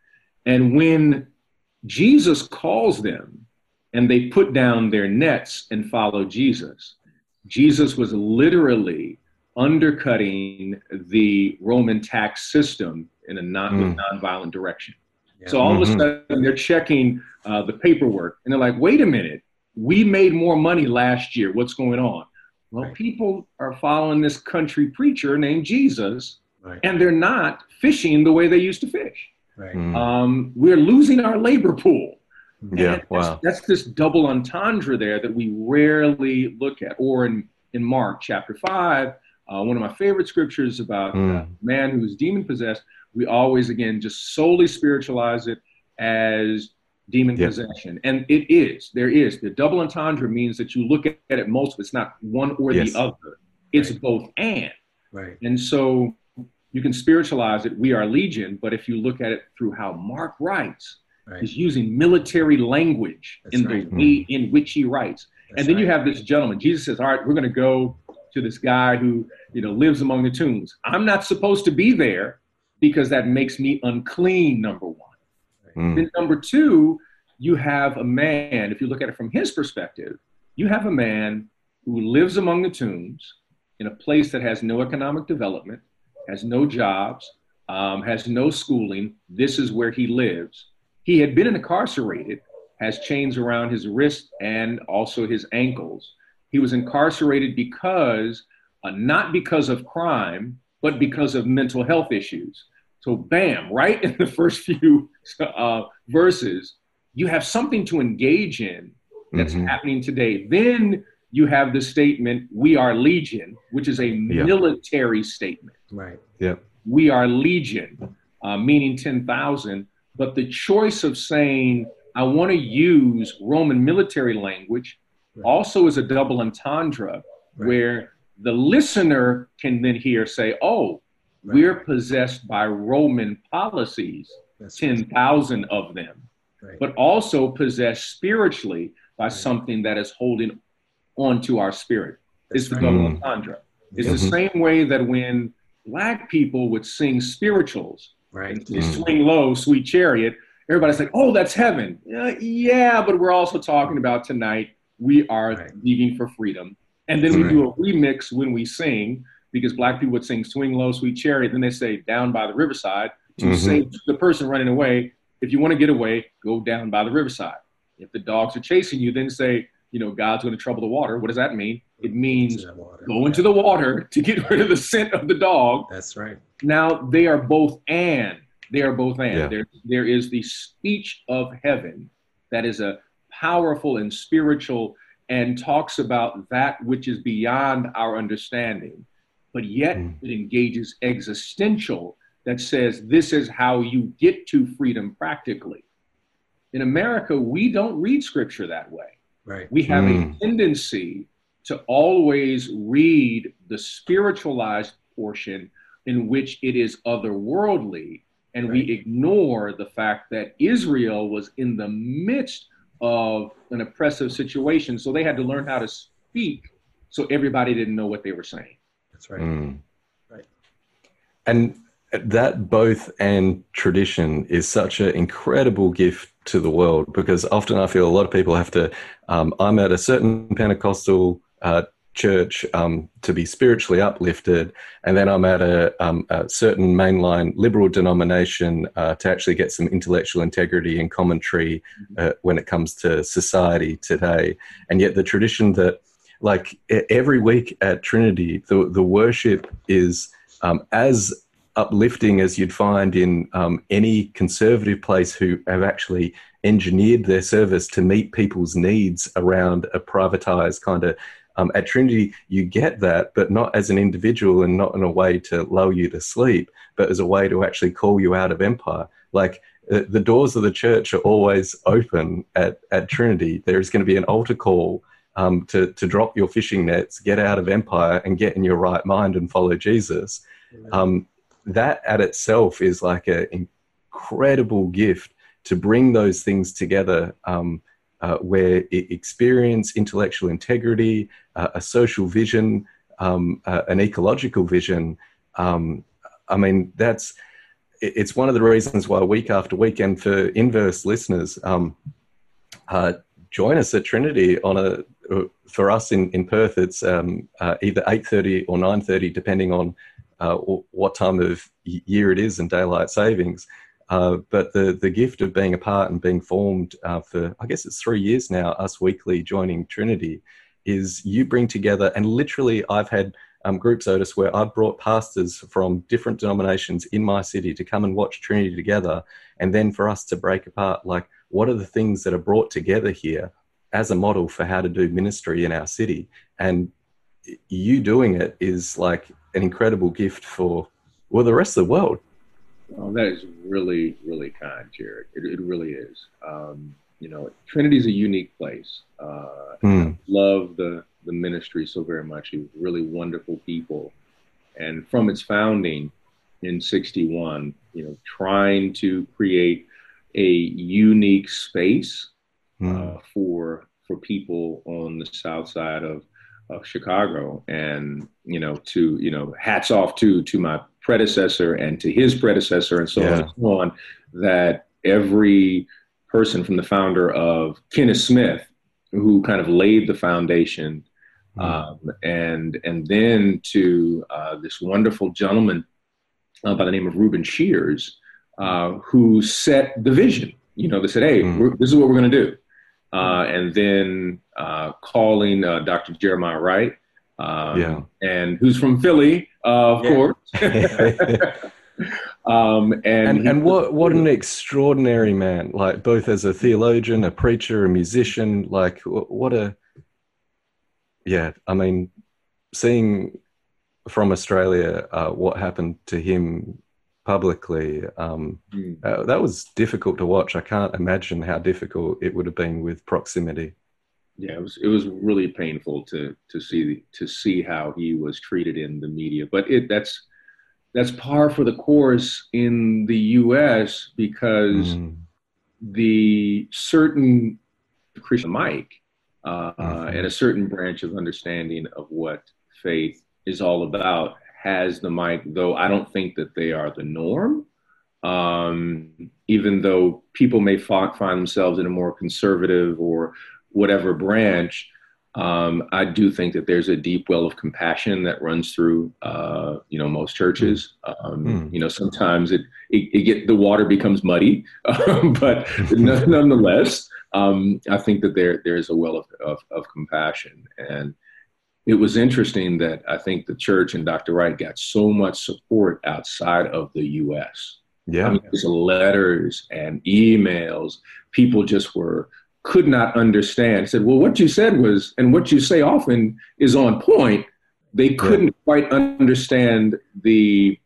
And when Jesus calls them and they put down their nets and follow Jesus, Jesus was literally undercutting the Roman tax system in a nonviolent direction. So all of a sudden they're checking the paperwork and they're like, wait a minute, we made more money last year. What's going on? Well, people are following this country preacher named Jesus and they're not fishing the way they used to fish. We're losing our labor pool. That's this double entendre there that we rarely look at. Or in Mark chapter 5, one of my favorite scriptures about a man who's demon possessed. We always, again, just solely spiritualize it as demon possession. And it is. There is. The double entendre means that you look at it multiple. It's not one or the other. It's both and. And so you can spiritualize it. We are legion. But if you look at it through how Mark writes, he's using military language in the way in which he writes. That's and then right. You have this gentleman. Jesus says, all right, we're going to go to this guy who, you know, lives among the tombs. I'm not supposed to be there because that makes me unclean, number one. Mm. Then number two, you have a man, if you look at it from his perspective, you have a man who lives among the tombs in a place that has no economic development, has no jobs, has no schooling. This is where he lives. He had been incarcerated, has chains around his wrists and also his ankles. He was incarcerated because, not because of crime, but because of mental health issues. So bam, right in the first few verses, you have something to engage in that's mm-hmm. happening today. Then you have the statement, we are legion, which is a military statement. Right. Yep. We are legion, meaning 10,000. But the choice of saying, I want to use Roman military language right. also is a double entendre right. where the listener can then hear say, oh, right. we're possessed by Roman policies, 10,000 of them, right. but also possessed spiritually by right. something that is holding on to our spirit. That's it's the right. double entendre. It's mm-hmm. the same way that when Black people would sing spirituals, right? Mm-hmm. Swing Low, Sweet Chariot, everybody's like, oh, that's heaven. Yeah, but we're also talking about tonight, we are right. leaving for freedom. And then we right. do a remix when we sing, because Black people would sing Swing Low, Sweet Chariot, then they say down by the riverside, to mm-hmm. sing to the person running away, if you want to get away, go down by the riverside. If the dogs are chasing you, then say, you know, God's going to trouble the water. What does that mean? It means go into the water to get rid of the scent of the dog. That's right. Now, they are both and. They are both and. Yeah. There is the speech of heaven that is a powerful and spiritual and talks about that which is beyond our understanding. But yet it engages existential that says this is how you get to freedom practically. In America, we don't read scripture that way. Right. We have a tendency to always read the spiritualized portion in which it is otherworldly. And right. we ignore the fact that Israel was in the midst of an oppressive situation. So they had to learn how to speak so everybody didn't know what they were saying. That's right. Mm. Right. And that both and tradition is such an incredible gift to the world, because often I feel a lot of people have to, I'm at a certain Pentecostal church to be spiritually uplifted, and then I'm at a certain mainline liberal denomination to actually get some intellectual integrity and commentary when it comes to society today. And yet the tradition that, like, every week at Trinity, the worship is as uplifting as you'd find in any conservative place who have actually engineered their service to meet people's needs around a privatized kind of, at Trinity, you get that, but not as an individual and not in a way to lull you to sleep, but as a way to actually call you out of empire. Like the doors of the church are always open at Trinity. There's going to be an altar call to drop your fishing nets, get out of empire and get in your right mind and follow Jesus. That at itself is like an incredible gift to bring those things together where experience, intellectual integrity, a social vision, an ecological vision. I mean, it's one of the reasons why week after week, and for Inverse listeners, join us at Trinity for us in Perth, it's either 8:30 or 9:30, depending on what time of year it is and daylight savings. But the gift of being a part and being formed for, I guess it's 3 years now, us weekly joining Trinity, is you bring together, and literally I've had groups, Otis, where I've brought pastors from different denominations in my city to come and watch Trinity together, and then for us to break apart, like, what are the things that are brought together here as a model for how to do ministry in our city? And you doing it is like an incredible gift for, well, the rest of the world. Well, that is really, really kind, Jared. It really is. You know, Trinity's a unique place. I love the ministry so very much. It was really wonderful people. And from its founding in 61, you know, trying to create a unique space for for people on the south side of Chicago. And, hats off to my predecessor and to his predecessor and so on and so on, that every person from the founder of Kenneth Smith, who kind of laid the foundation, and then to this wonderful gentleman by the name of Reuben Shears, who set the vision, they said, hey, this is what we're going to do. And then calling Dr. Jeremiah Wright, and who's from Philly, of course. And what an extraordinary man, like both as a theologian, a preacher, a musician, like what a, I mean, seeing from Australia what happened to him publicly, that was difficult to watch. I can't imagine how difficult it would have been with proximity. Yeah, it was really painful to see how he was treated in the media, but that's par for the course in the U.S. because the certain Christian mic and a certain branch of understanding of what faith is all about has the mic, though I don't think that they are the norm, even though people may find themselves in a more conservative or whatever branch. I do think that there's a deep well of compassion that runs through, most churches. Sometimes the water becomes muddy, but nonetheless, I think that there is a well of compassion. And it was interesting that I think the church and Dr. Wright got so much support outside of the U.S. Yeah, I mean, there's letters and emails. People just could not understand, said, well, what you said was, and what you say often is on point. They couldn't quite understand the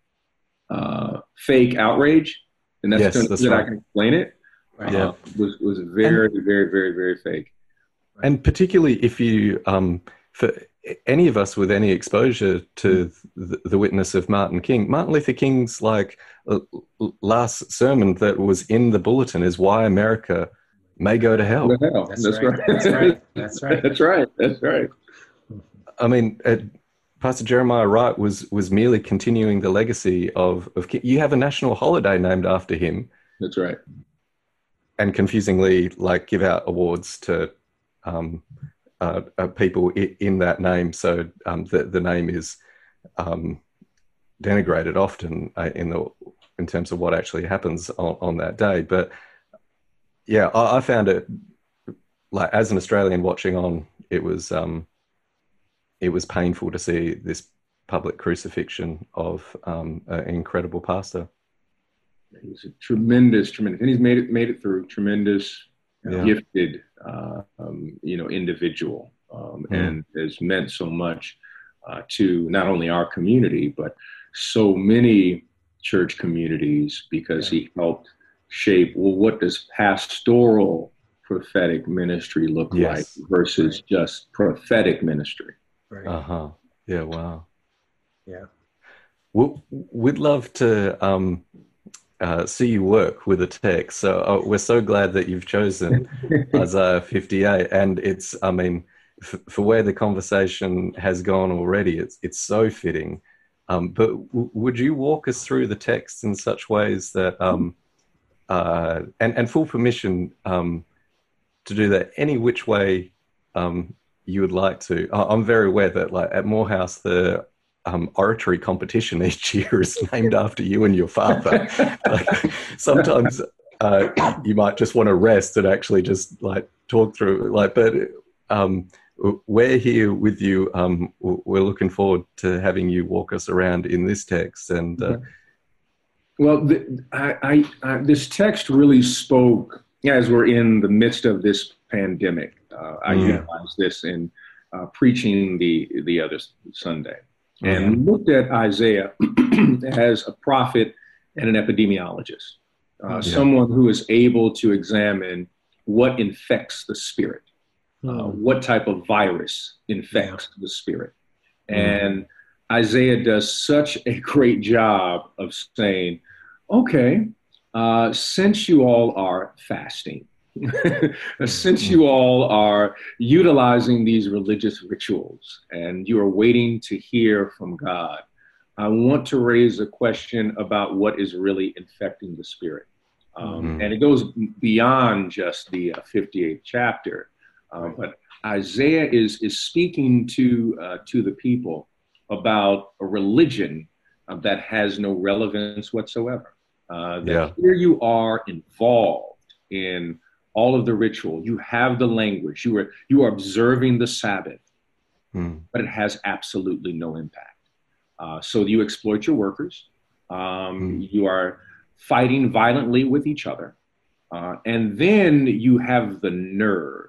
fake outrage. And that's the that right. I can explain it. Was very, very, very, very fake. And particularly if you, for any of us with any exposure to the witness of Martin Luther King's last sermon that was in the bulletin is Why America May Go to Hell. That's right. I mean, Pastor Jeremiah Wright was merely continuing the legacy of you have a national holiday named after him. That's right. And confusingly, give out awards to people in that name, so the name is denigrated often in terms of what actually happens on that day, but. Yeah, I found it, as an Australian watching on, it was painful to see this public crucifixion of an incredible pastor. He was a tremendous, and he's made it through, tremendous, gifted, individual, and has meant so much to not only our community, but so many church communities, because he helped shape, what does pastoral prophetic ministry look like versus just prophetic ministry? Right. Uh-huh. Yeah, wow. Yeah. We'd love to see you work with a text. So we're so glad that you've chosen Isaiah 58. And it's, I mean, for where the conversation has gone already, it's so fitting. But would you walk us through the text in such ways that... and full permission to do that any which way you would like to. I'm very aware that at Morehouse, the oratory competition each year is named after you and your father. Sometimes you might just want to rest and actually just talk through it. But we're here with you. We're looking forward to having you walk us around in this text and well, this text really spoke as we're in the midst of this pandemic. I utilized this in preaching the other Sunday, and looked at Isaiah as a prophet and an epidemiologist, someone who is able to examine what infects the spirit, what type of virus infects the spirit, and Isaiah does such a great job of saying, okay, since you all are fasting, Since you all are utilizing these religious rituals and you are waiting to hear from God, I want to raise a question about what is really infecting the spirit. And it goes beyond just the 58th chapter, but Isaiah is speaking to the people about a religion that has no relevance whatsoever. Here you are involved in all of the ritual. You have the language. You are observing the Sabbath, but it has absolutely no impact. So you exploit your workers. You are fighting violently with each other. And then you have the nerve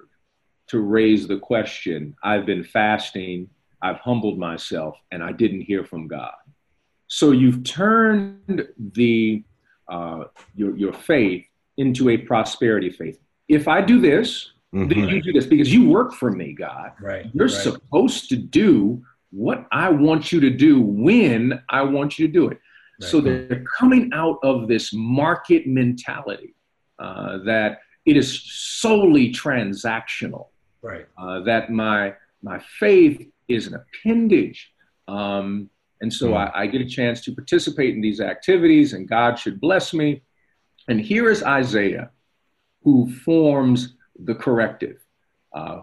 to raise the question, I've been fasting, I've humbled myself, and I didn't hear from God. So you've turned your faith into a prosperity faith. If I do this, then you do this, because you work for me, God. Right. You're supposed to do what I want you to do when I want you to do it. Right. So they're coming out of this market mentality that it is solely transactional, right? That my faith is an appendage. And so I get a chance to participate in these activities, and God should bless me. And here is Isaiah, who forms the corrective,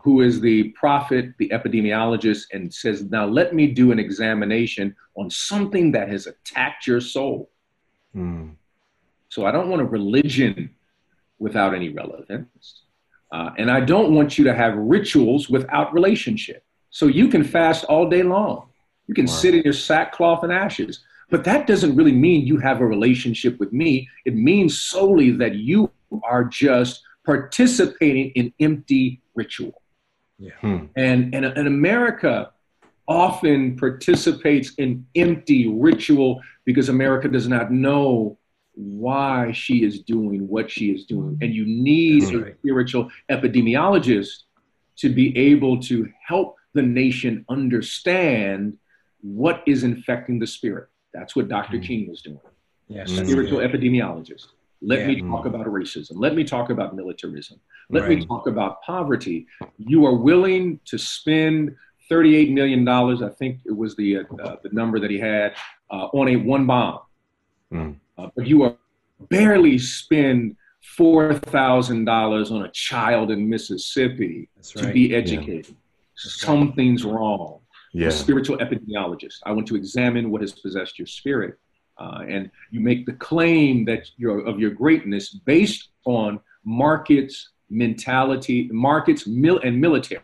who is the prophet, the epidemiologist, and says, now let me do an examination on something that has attacked your soul. So I don't want a religion without any relevance. And I don't want you to have rituals without relationship. So you can fast all day long. You can sit in your sackcloth and ashes, but that doesn't really mean you have a relationship with me. It means solely that you are just participating in empty ritual. And America often participates in empty ritual because America does not know why she is doing what she is doing. And you need a spiritual epidemiologist to be able to help the nation understand what is infecting the spirit. That's what Dr. King was doing. Spiritual epidemiologist. Let me talk about racism. Let me talk about militarism. Let me talk about poverty. You are willing to spend $38 million, I think it was the number that he had, on one bomb. But you are barely spend $4,000 on a child in Mississippi to be educated. Something's wrong. A spiritual epidemiologist. I want to examine what has possessed your spirit. And you make the claim that of your greatness based on markets, mentality, markets, and military.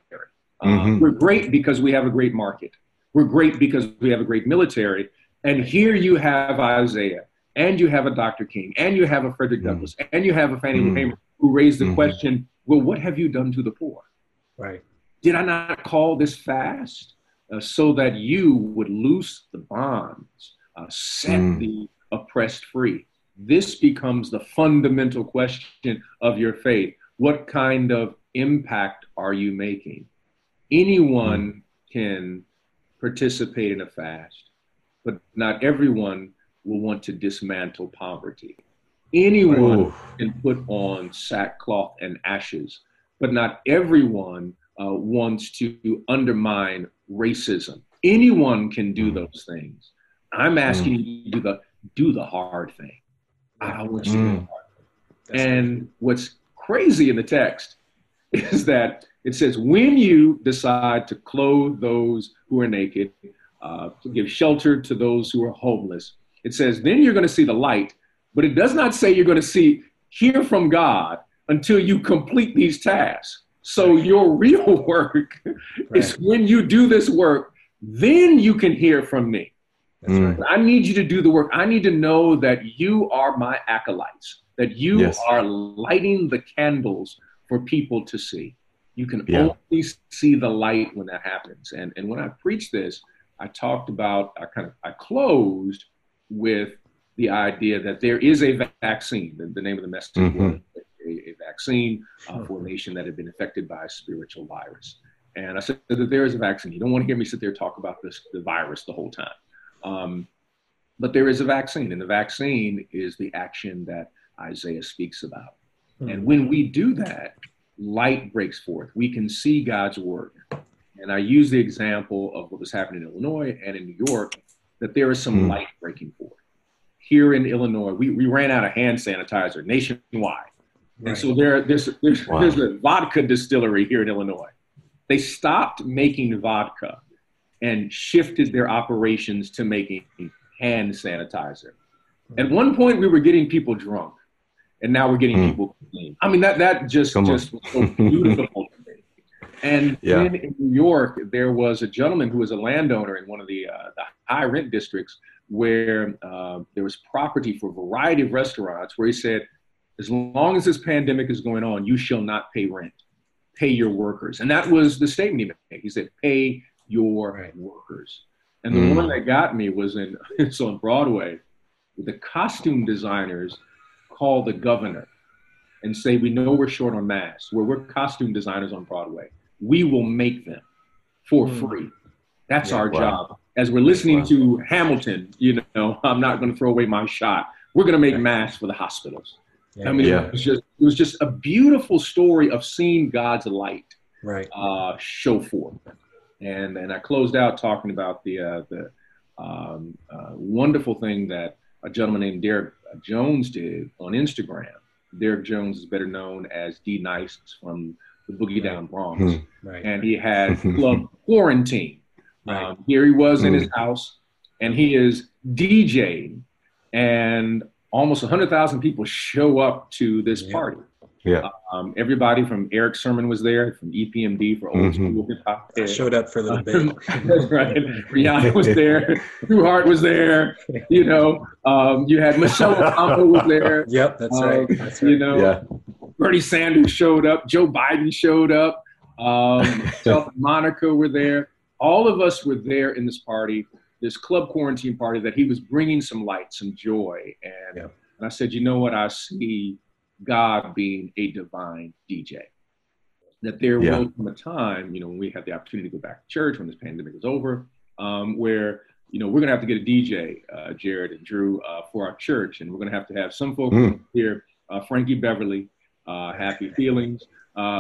We're great because we have a great market. We're great because we have a great military. And here you have Isaiah, and you have a Dr. King, and you have a Frederick Douglass, and you have a Fannie Lou Hamer, who raised the question, well, what have you done to the poor? Right. Did I not call this fast so that you would loose the bonds, set the oppressed free? This becomes the fundamental question of your faith. What kind of impact are you making? Anyone can participate in a fast, but not everyone will want to dismantle poverty. Anyone can put on sackcloth and ashes, but not everyone wants to undermine racism. Anyone can do those things. I'm asking you to do the hard thing. I want you to do the hard thing. And what's crazy in the text is that it says, when you decide to clothe those who are naked, to give shelter to those who are homeless, it says, then you're going to see the light, but it does not say you're going to hear from God until you complete these tasks. So your real work is when you do this work, then you can hear from me. That's right. I need you to do the work. I need to know that you are my acolytes, that you are lighting the candles for people to see. You can only see the light when that happens. And when I preached this, I talked about, I closed with the idea that there is a vaccine. The name of the message was a vaccine for a nation that had been affected by a spiritual virus. And I said that there is a vaccine. You don't want to hear me sit there talk about the virus the whole time. But there is a vaccine, and the vaccine is the action that Isaiah speaks about. Mm-hmm. And when we do that, light breaks forth. We can see God's word. And I use the example of what was happening in Illinois and in New York, that there is some light breaking forth. Here in Illinois, we ran out of hand sanitizer nationwide. Right. And so there's a vodka distillery here in Illinois. They stopped making vodka and shifted their operations to making hand sanitizer. At one point, we were getting people drunk, and now we're getting people clean. I mean, that just was so beautiful to me. And then in New York, there was a gentleman who was a landowner in one of the high rent districts where there was property for a variety of restaurants where he said, as long as this pandemic is going on, you shall not pay rent. Pay your workers. And that was the statement he made. He said, pay your workers. And the one that got me was it's on Broadway. The costume designers call the governor and say, we know we're short on masks. We're costume designers on Broadway. We will make them for free. That's our job. As we're listening to Hamilton, I'm not going to throw away my shot. We're going to make masks for the hospitals. Yeah. I mean, it was just a beautiful story of seeing God's light show forth. And I closed out talking about the wonderful thing that a gentleman named Derek Jones did on Instagram. Derek Jones is better known as D Nice from the Boogie Down Bronx. And he had Club Quarantine. Here he was in his house, and he is DJing, and almost 100,000 people show up to this party. Yeah, everybody from Eric Sermon was there, from EPMD for old school hip hop. Showed up for a little bit. Right. Rihanna was there. Drew Hart was there. You had Michelle Obama was there. Yep, that's right. That's right. Bernie Sanders showed up. Joe Biden showed up. Myself and Monica were there. All of us were there in this party, this Club Quarantine party that he was bringing some light, some joy. And I said, you know what? I see God being a divine DJ. That there will come a time, when we have the opportunity to go back to church when this pandemic is over, where, we're going to have to get a DJ, Jared and Drew, for our church. And we're going to have some folks here, Frankie Beverly, Happy Feelings.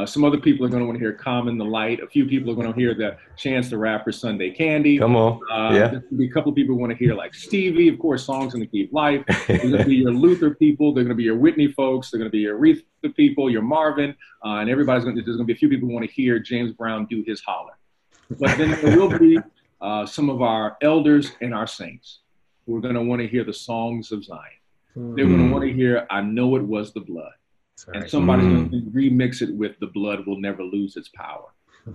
Some other people are going to want to hear Common, The Light. A few people are going to hear the Chance the Rapper, Sunday Candy. Come on. There's going to be a couple of people who want to hear like Stevie, of course, Songs in the Key of Life. There's going to be your Luther people. They're going to be your Whitney folks. They're going to be your Aretha people, your Marvin. And there's going to be a few people who want to hear James Brown do his holler. But then there will be some of our elders and our saints who are going to want to hear the songs of Zion. They're going to want to hear, I Know It Was the Blood. Right. And somebody's going to remix it with The Blood Will Never Lose Its Power.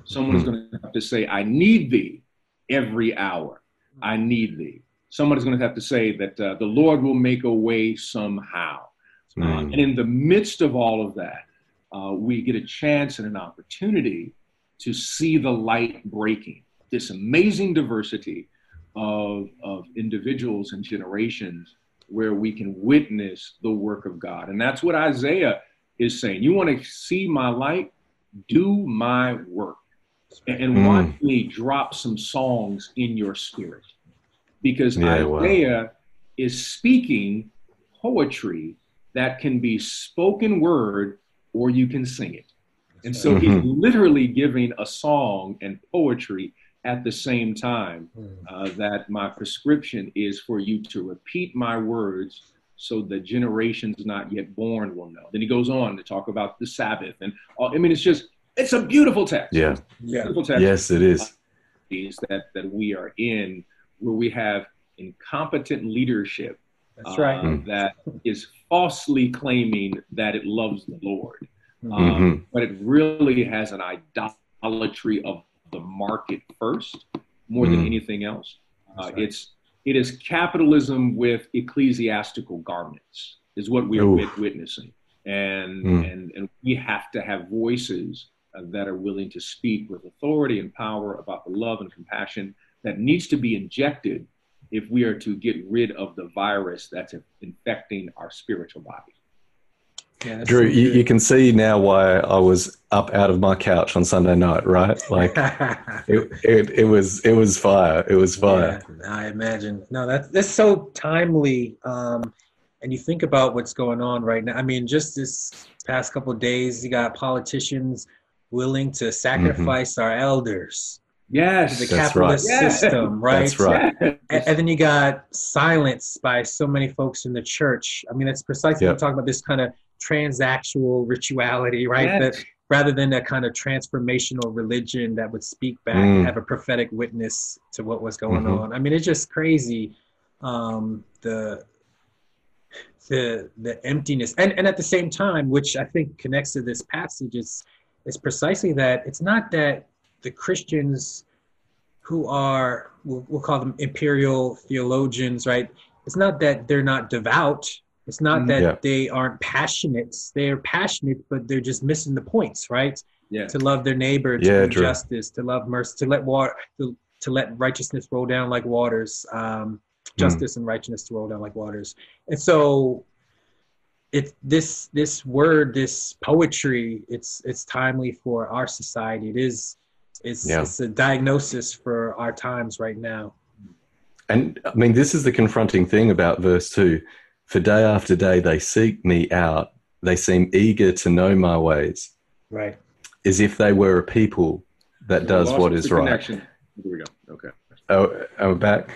Someone's going to have to say, I need thee every hour. I need thee. Somebody's going to have to say that the Lord will make a way somehow. And in the midst of all of that, we get a chance and an opportunity to see the light breaking. This amazing diversity of individuals and generations where we can witness the work of God. And that's what Isaiah is saying. You want to see my light? Do my work. And watch me drop some songs in your spirit. Because Isaiah is speaking poetry that can be spoken word or you can sing it. And so he's literally giving a song and poetry at the same time, that my prescription is for you to repeat my words so the generations not yet born will know. Then he goes on to talk about the Sabbath. And it's a beautiful text. Yeah. Beautiful text. Yes, it is. That we are in where we have incompetent leadership. That's right. That is falsely claiming that it loves the Lord. But it really has an idolatry of the market first, more than anything else. It is capitalism with ecclesiastical garments is what we are witnessing, and we have to have voices that are willing to speak with authority and power about the love and compassion that needs to be injected if we are to get rid of the virus that's infecting our spiritual body. Yeah, Drew, you can see now why I was up out of my couch on Sunday night, right? Like it was fire. It was fire. Yeah, I imagine. No, that's so timely. and you think about what's going on right now. I mean, just this past couple of days, you got politicians willing to sacrifice our elders. Yes, the capitalist system, right? That's right. And then you got silence by so many folks in the church. I mean, that's precisely what I'm talking about, this kind of transactional rituality, right? Yes. That rather than a kind of transformational religion that would speak back and have a prophetic witness to what was going on. I mean, it's just crazy, the emptiness. And at the same time, which I think connects to this passage, is precisely that it's not that the Christians who are, we'll call them imperial theologians, right? It's not that they're not devout. It's not that they aren't passionate. They're passionate, but they're just missing the points, right? Yeah. To love their neighbor, to do justice, to love mercy, to let water, to let righteousness roll down like waters, justice and righteousness to roll down like waters. And so it's this word, this poetry, it's timely for our society. It is. It's a diagnosis for our times right now. And I mean, this is the confronting thing about verse 2. For day after day, they seek me out. They seem eager to know my ways. Right. As if they were a people that does what is right. Connection. Here we go. Okay. Oh, I'm back.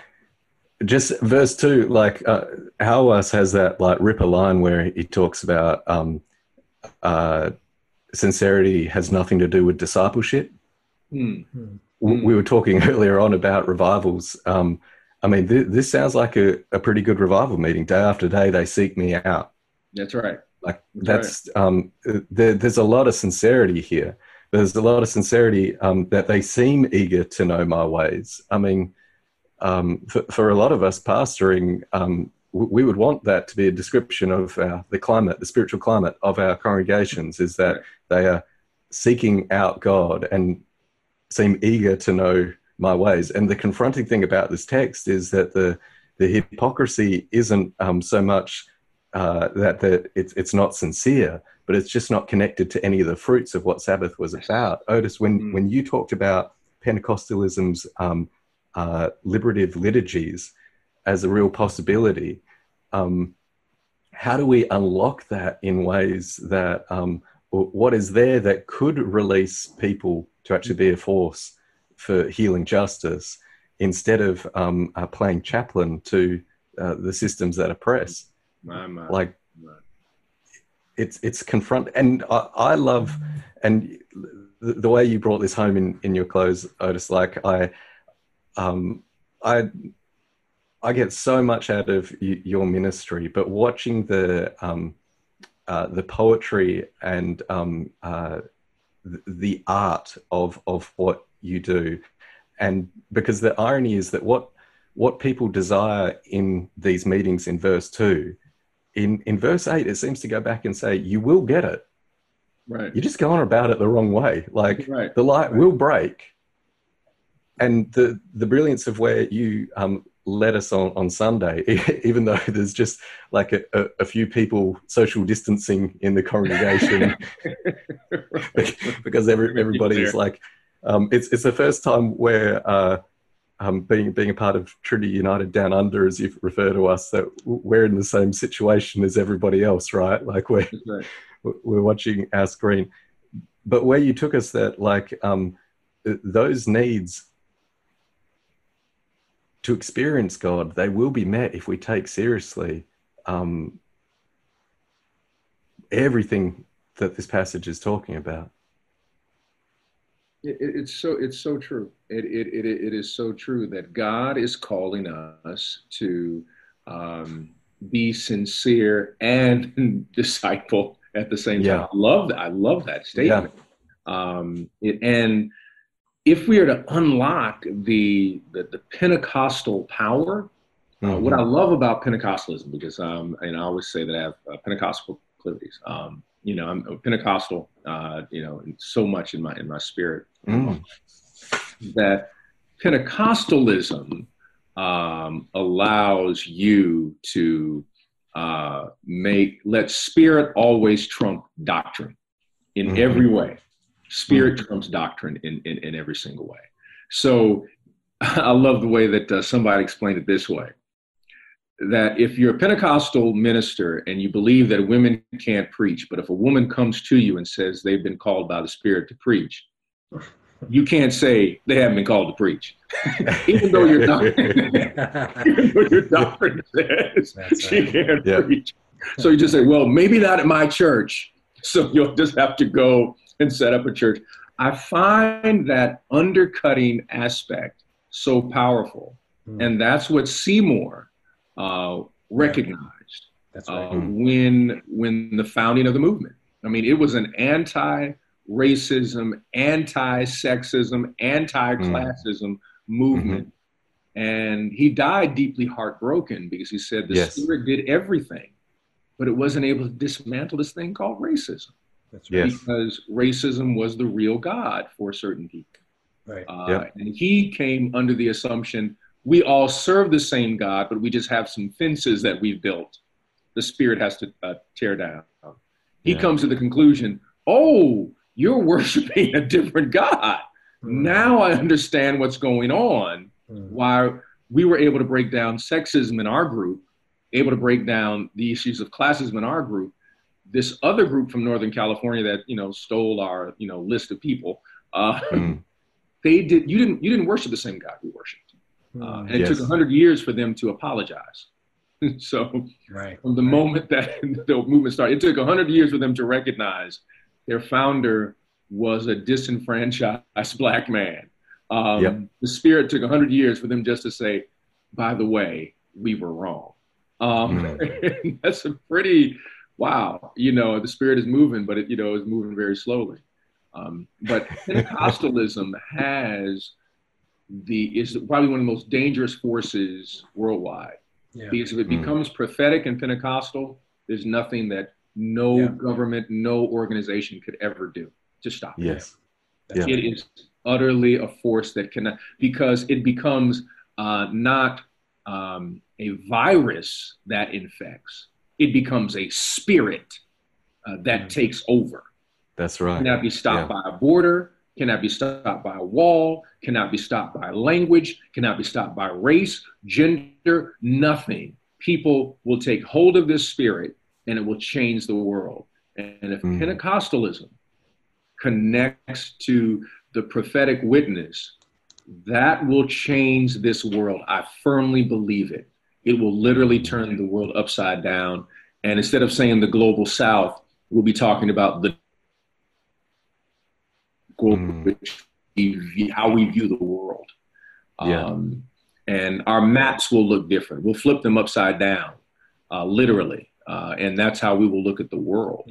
Just verse 2, like, Hauwas has that, like, ripper line where he talks about sincerity has nothing to do with discipleship. We were talking earlier on about revivals. I mean, this sounds like a pretty good revival meeting. Day after day, they seek me out. That's right. Like that's right. There's a lot of sincerity here. There's a lot of sincerity that they seem eager to know my ways. I mean, for a lot of us pastoring, we would want that to be a description of the climate, the spiritual climate of our congregations, is that they are seeking out God and seem eager to know my ways. And the confronting thing about this text is that the hypocrisy isn't so much that it's not sincere, but it's just not connected to any of the fruits of what Sabbath was about. Otis, when you talked about Pentecostalism's liberative liturgies as a real possibility, how do we unlock that in ways that what is there that could release people to actually be a force for healing justice instead of playing chaplain to the systems that oppress? It's confront. And I love, and the way you brought this home in your close, Otis, like I get so much out of your ministry, but watching the poetry and the art of what you do. And because the irony is that what people desire in these meetings in verse 2, in verse 8, it seems to go back and say, you will get it. Right. You're just going about it the wrong way. Like the light will break. And the brilliance of where you led us on Sunday, even though there's just like a few people social distancing in the congregation because everybody's like, it's the first time where being a part of Trinity United Down Under, as you refer to us, that we're in the same situation as everybody else, right? Like we're watching our screen. But where you took us, that like those needs to experience God, they will be met if we take seriously everything that this passage is talking about. It's so true. It is so true that God is calling us to be sincere and disciple at the same time. I love that statement. Yeah. If we are to unlock the Pentecostal power, what I love about Pentecostalism, because and I always say that I have Pentecostal proclivities. I'm a Pentecostal, and so much in my spirit. That Pentecostalism allows you to let spirit always trump doctrine in every way. Spirit trumps doctrine in every single way. So I love the way that somebody explained it this way. that if you're a Pentecostal minister and you believe that women can't preach, but if a woman comes to you and says they've been called by the Spirit to preach, you can't say they haven't been called to preach, even though your doctrine says she can't preach. So you just say, well, maybe not at my church. So you'll just have to go and set up a church. I find that undercutting aspect so powerful. Mm. And that's what Seymour recognized. That's right. When the founding of the movement. I mean, it was an anti-racism, anti-sexism, anti-classism movement. Mm-hmm. And he died deeply heartbroken because he said the Spirit did everything, but it wasn't able to dismantle this thing called racism. That's right. Because racism was the real God for certain people. Right. And he came under the assumption we all serve the same God, but we just have some fences that we've built. The Spirit has to tear down. He comes to the conclusion, oh, you're worshiping a different God. Mm. Now I understand what's going on. Mm. Why we were able to break down sexism in our group, able to break down the issues of classism in our group. This other group from Northern California that, you know, stole our, you know, list of people, you didn't worship the same God we worshiped. And it took 100 years for them to apologize. So from the moment that the movement started, it took 100 years for them to recognize their founder was a disenfranchised Black man. The Spirit took 100 years for them just to say, by the way, we were wrong. That's a pretty... Wow, you know, the Spirit is moving, but it, you know, is moving very slowly. But Pentecostalism is probably one of the most dangerous forces worldwide. Yeah. Because if it becomes prophetic and Pentecostal, there's nothing that government, no organization could ever do to stop it. Yeah. It is utterly a force that cannot, because it becomes not a virus that infects. It becomes a spirit that takes over. That's right. Cannot be stopped by a border, cannot be stopped by a wall, cannot be stopped by language, cannot be stopped by race, gender, nothing. People will take hold of this spirit and it will change the world. And if Pentecostalism connects to the prophetic witness, that will change this world. I firmly believe it. It will literally turn the world upside down. And instead of saying the global South, we'll be talking about the global, how we view the world. And our maps will look different. We'll flip them upside down, literally. And that's how we will look at the world.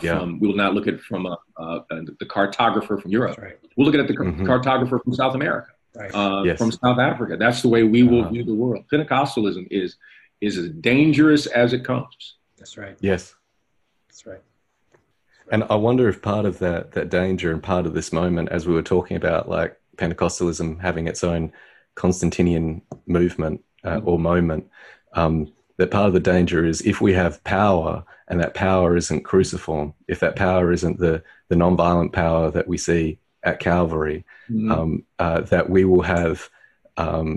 We will not look at it from the cartographer from Europe. Right. We'll look at it the cartographer from South America. From South Africa. That's the way we will view the world. Pentecostalism is as dangerous as it comes. That's right. Yes. That's right. That's right. And I wonder if part of that danger and part of this moment, as we were talking about, like Pentecostalism having its own Constantinian movement or moment, that part of the danger is if we have power and that power isn't cruciform, if that power isn't the nonviolent power that we see at Calvary, that we will have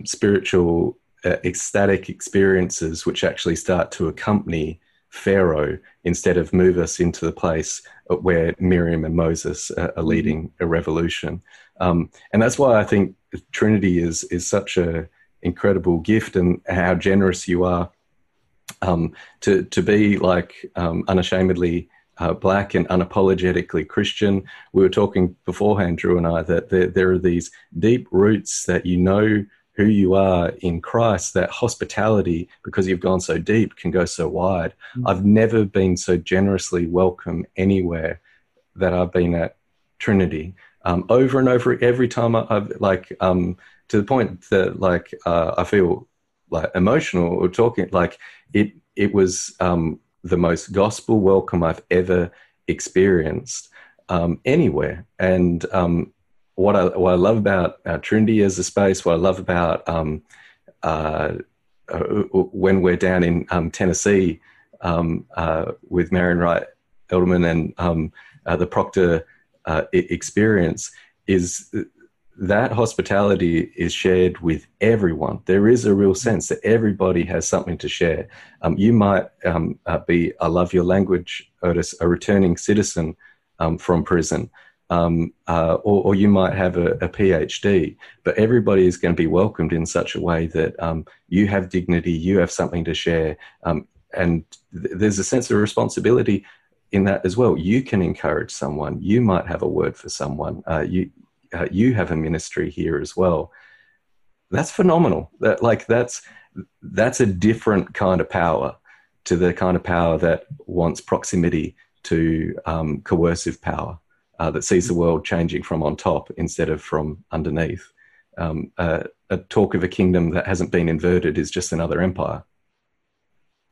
spiritual ecstatic experiences which actually start to accompany Pharaoh instead of move us into the place where Miriam and Moses are leading a revolution. And that's why I think Trinity is such an incredible gift, and how generous you are to be like unashamedly Black and unapologetically Christian. We were talking beforehand, Drew and I, that there are these deep roots that you know who you are in Christ, that hospitality, because you've gone so deep, can go so wide. Mm-hmm. I've never been so generously welcome anywhere that I've been at Trinity. Over and over, every time I've to the point that I feel like emotional or talking, like it was... the most gospel welcome I've ever experienced anywhere. And what I love about Trinity as a space, what I love about when we're down in Tennessee with Marion Wright Edelman and the Proctor experience, is that hospitality is shared with everyone. There is a real sense that everybody has something to share. You might be, I love your language, Otis, a returning citizen from prison, or you might have a PhD, but everybody is going to be welcomed in such a way that you have dignity, you have something to share, and there's a sense of responsibility in that as well. You can encourage someone. You might have a word for someone. You have a ministry here as well. That's phenomenal. That's a different kind of power to the kind of power that wants proximity to coercive power that sees the world changing from on top instead of from underneath. A talk of a kingdom that hasn't been inverted is just another empire.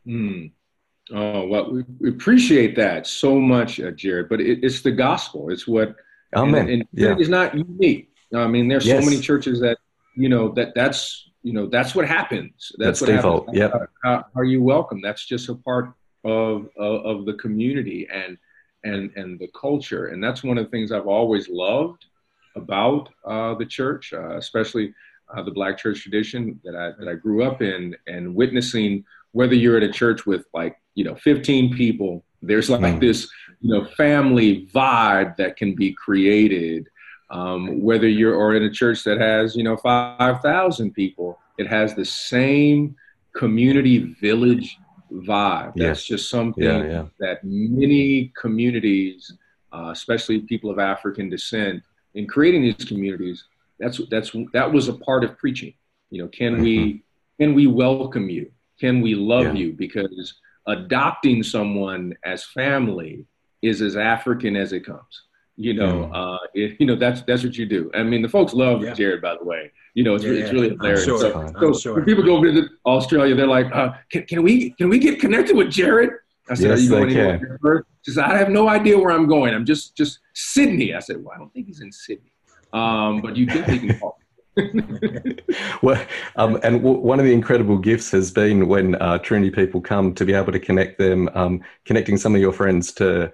Mm. Oh, well, we appreciate that so much, Jared, but it's the gospel. It's what, amen. And yeah. It's not unique. I mean, there's yes. so many churches that, you know, that's what happens. That's what default. Happens. Yep. Are you welcome? That's just a part of the community and the culture. And that's one of the things I've always loved about the church, especially the Black church tradition that I grew up in, and witnessing whether you're at a church with 15 people, there's this, family vibe that can be created. Whether you're in a church that has, 5,000 people, it has the same community village vibe. Yes. That's just something that many communities, especially people of African descent, in creating these communities, that was a part of preaching. Can we welcome you? Can we love you? Because adopting someone as family is as African as it comes. That's what you do. I mean, the folks love Jared, by the way. It's really hilarious. Sure. So when people go visit Australia, they're like, can we get connected with Jared? I said, yes, are you going anywhere first? She said, I have no idea where I'm going. I'm just Sydney. I said, well, I don't think he's in Sydney. But you think he can call me. Well, and one of the incredible gifts has been when Trinity people come to be able to connect them, connecting some of your friends to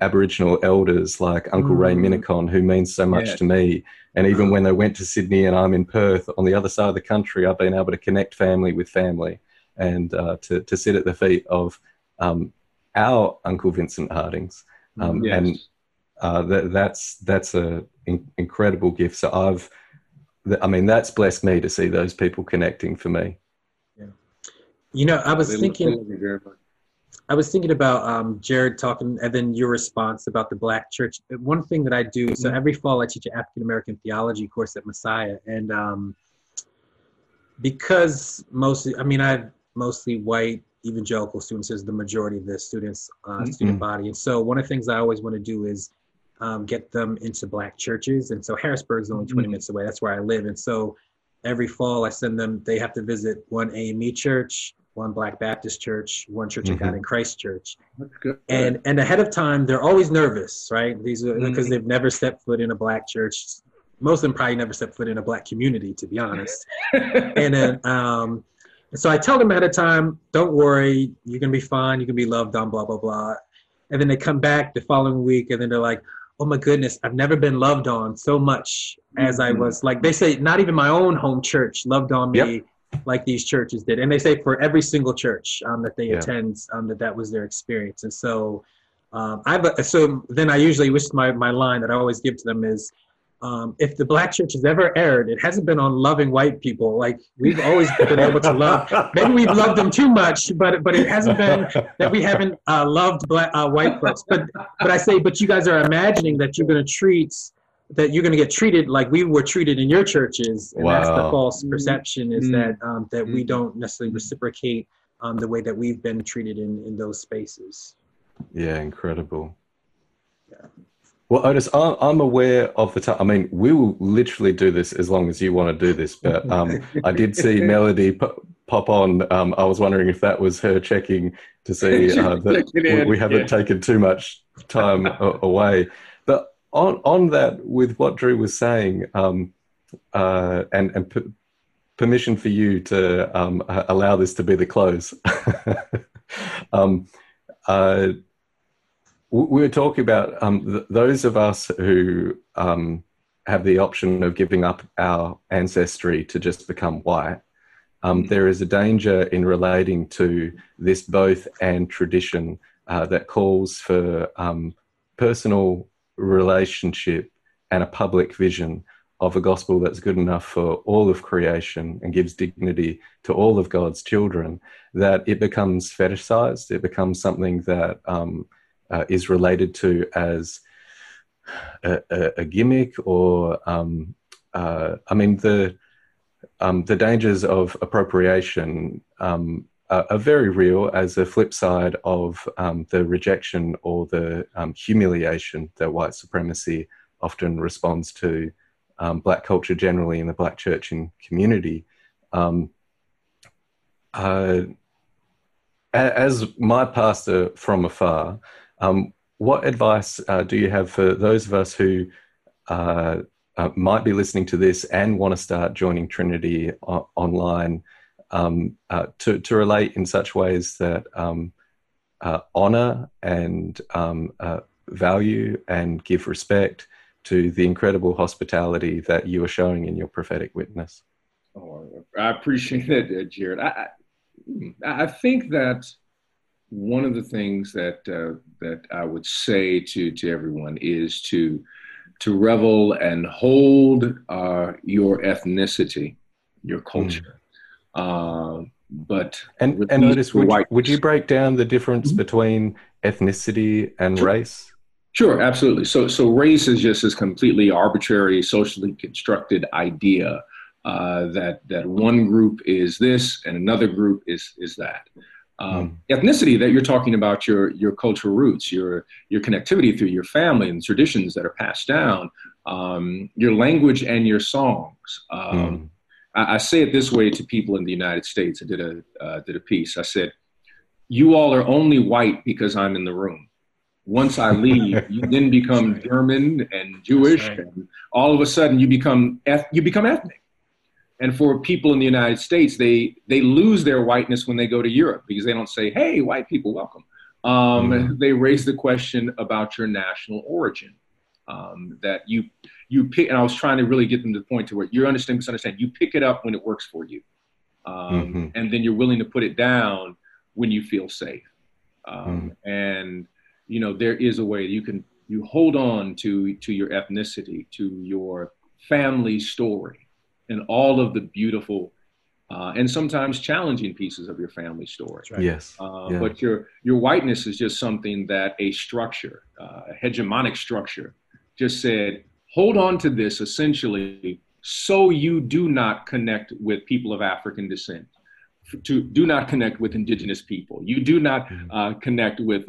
Aboriginal elders like Uncle Ray Minicon, who means so much to me. And even when they went to Sydney and I'm in Perth on the other side of the country, I've been able to connect family with family and to sit at the feet of our Uncle Vincent Hardings. And that's an incredible gift. So that's blessed me to see those people connecting for me. Yeah. I was thinking about Jared talking, and then your response about the Black church. One thing that I do, so every fall I teach an African American theology course at Messiah, and because I have mostly white evangelical students as the majority of the students, student body, and so one of the things I always want to do is get them into Black churches. And so Harrisburg's only 20 minutes away. That's where I live. And so every fall I send them, they have to visit one AME church, one Black Baptist church, one Church of God in Christ church. And ahead of time, they're always nervous, right? These are because they've never stepped foot in a Black church. Most of them probably never stepped foot in a Black community, to be honest. And then, so I tell them ahead of time, don't worry, you're going to be fine. You can be loved on blah, blah, blah. And then they come back the following week and then they're like, oh my goodness, I've never been loved on so much as I was. Like they say, not even my own home church loved on me like these churches did. And they say for every single church that they attend, that was their experience. And so then I usually, which is my line that I always give to them is, if the Black church has ever erred, it hasn't been on loving white people. Like we've always been able to love. Maybe we've loved them too much, but it hasn't been that we haven't loved Black white folks. But I say, but you guys are imagining that you're going to get treated like we were treated in your churches, and that's the false perception is that we don't necessarily reciprocate the way that we've been treated in those spaces. Yeah, incredible. Yeah. Well, Otis, I'm aware of the time. I mean, we will literally do this as long as you want to do this. But I did see Melody pop on. I was wondering if that was her checking to see that we haven't taken too much time away. But on that, with what Drew was saying, and permission for you to allow this to be the close. We were talking about those of us who have the option of giving up our ancestry to just become white. There is a danger in relating to this both and tradition that calls for personal relationship and a public vision of a gospel that's good enough for all of creation and gives dignity to all of God's children, that it becomes fetishized. It becomes something that is related to as a gimmick or, the dangers of appropriation are very real as a flip side of the rejection or the humiliation that white supremacy often responds to black culture generally and the black church and community. As my pastor from afar, what advice do you have for those of us who might be listening to this and want to start joining Trinity online to relate in such ways that honour and value and give respect to the incredible hospitality that you are showing in your prophetic witness? Oh, I appreciate that, Jared. I think that one of the things that I would say to everyone is to revel and hold your ethnicity, your culture. But notice, would you break down the difference between ethnicity and race? Sure, absolutely. So race is just this completely arbitrary, socially constructed idea that one group is this and another group is that. Ethnicity, that you're talking about your cultural roots, your connectivity through your family and traditions that are passed down, your language and your songs. I say it this way to people in the United States. I did a piece. I said, "You all are only white because I'm in the room. Once I leave, you then become right. German and Jewish, right. and all of a sudden you become ethnic." And for people in the United States, they lose their whiteness when they go to Europe because they don't say, "Hey, white people, welcome." They raise the question about your national origin. That you pick, and I was trying to really get them to the point to where you understand, you pick it up when it works for you, and then you're willing to put it down when you feel safe. And you know there is a way you hold on to your ethnicity, to your family story. And all of the beautiful and sometimes challenging pieces of your family story. Right? Yes. But your whiteness is just something that a structure, a hegemonic structure, just said, hold on to this essentially so you do not connect with people of African descent, do not connect with indigenous people. You do not connect with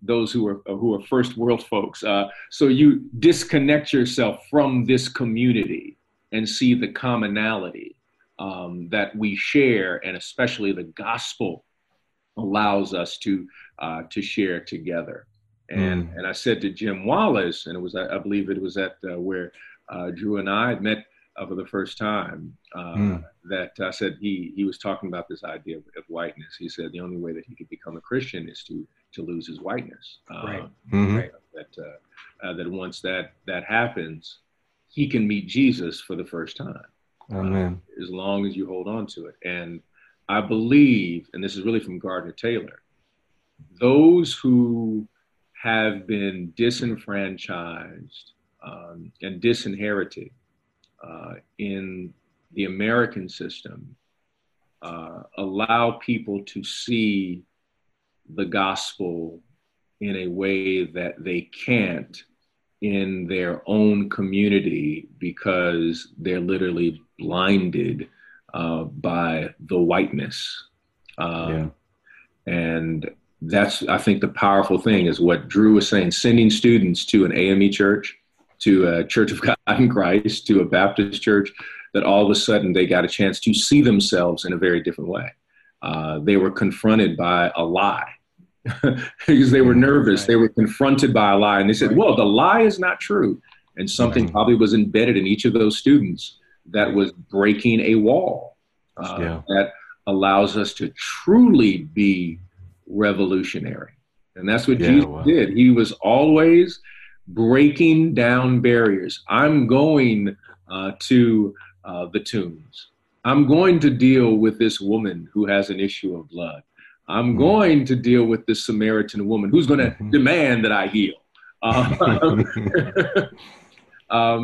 those who are first world folks. So you disconnect yourself from this community and see the commonality that we share, and especially the gospel allows us to share together. And I said to Jim Wallace, and it was I believe it was at where Drew and I had met for the first time, that I said he was talking about this idea of whiteness. He said the only way that he could become a Christian is to lose his whiteness. Right. Right. That once that happens, he can meet Jesus for the first time. Amen. As long as you hold on to it. And I believe, and this is really from Gardner Taylor, those who have been disenfranchised and disinherited in the American system allow people to see the gospel in a way that they can't in their own community because they're literally blinded by the whiteness. And that's, I think, the powerful thing is what Drew was saying, sending students to an AME church, to a Church of God in Christ, to a Baptist church, that all of a sudden they got a chance to see themselves in a very different way. They were confronted by a lie. Because they were nervous. Right. They were confronted by a lie. And they said, well, the lie is not true. And something probably was embedded in each of those students that was breaking a wall that allows us to truly be revolutionary. And that's what Jesus did. He was always breaking down barriers. I'm going to the tombs. I'm going to deal with this woman who has an issue of blood. I'm going to deal with this Samaritan woman who's going to demand that I heal.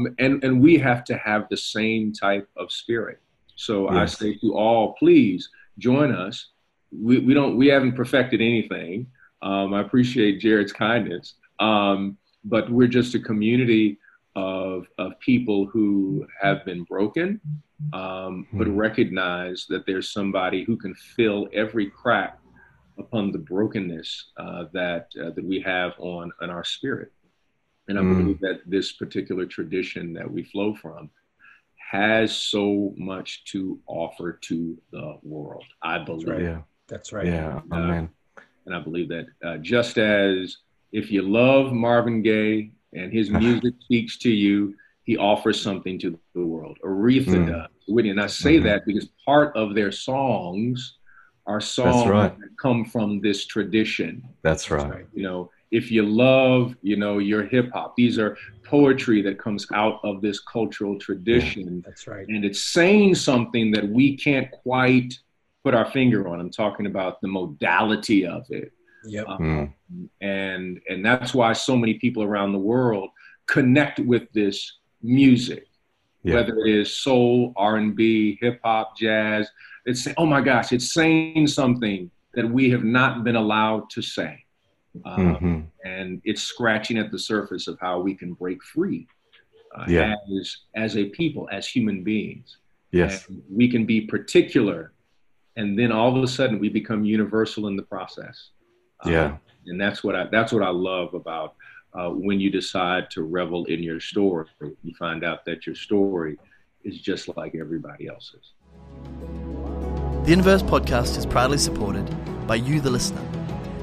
And we have to have the same type of spirit. So yes. I say to all, please join us. We haven't perfected anything. I appreciate Jared's kindness, but we're just a community of people who have been broken, but recognize that there's somebody who can fill every crack upon the brokenness that we have on our spirit. And I believe that this particular tradition that we flow from has so much to offer to the world. I believe. That's right. Yeah. That's right. Yeah. Amen. And I believe that just as if you love Marvin Gaye and his music speaks to you, he offers something to the world. Aretha does, Whitney. And I say that because part of their songs are songs that come from this tradition. That's right. You know, if you love, you know, your hip hop, these are poetry that comes out of this cultural tradition. That's right. And it's saying something that we can't quite put our finger on. I'm talking about the modality of it. Yep. And that's why so many people around the world connect with this music, whether it is soul, R&B, hip hop, jazz. It's, oh my gosh, it's saying something that we have not been allowed to say. And it's scratching at the surface of how we can break free as a people, as human beings. Yes. And we can be particular, and then all of a sudden we become universal in the process. And that's what I love about when you decide to revel in your story. You find out that your story is just like everybody else's. The Inverse Podcast is proudly supported by you, the listener.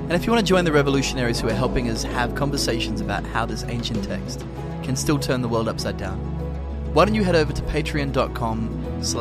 And if you want to join the revolutionaries who are helping us have conversations about how this ancient text can still turn the world upside down, why don't you head over to patreon.com/inverse.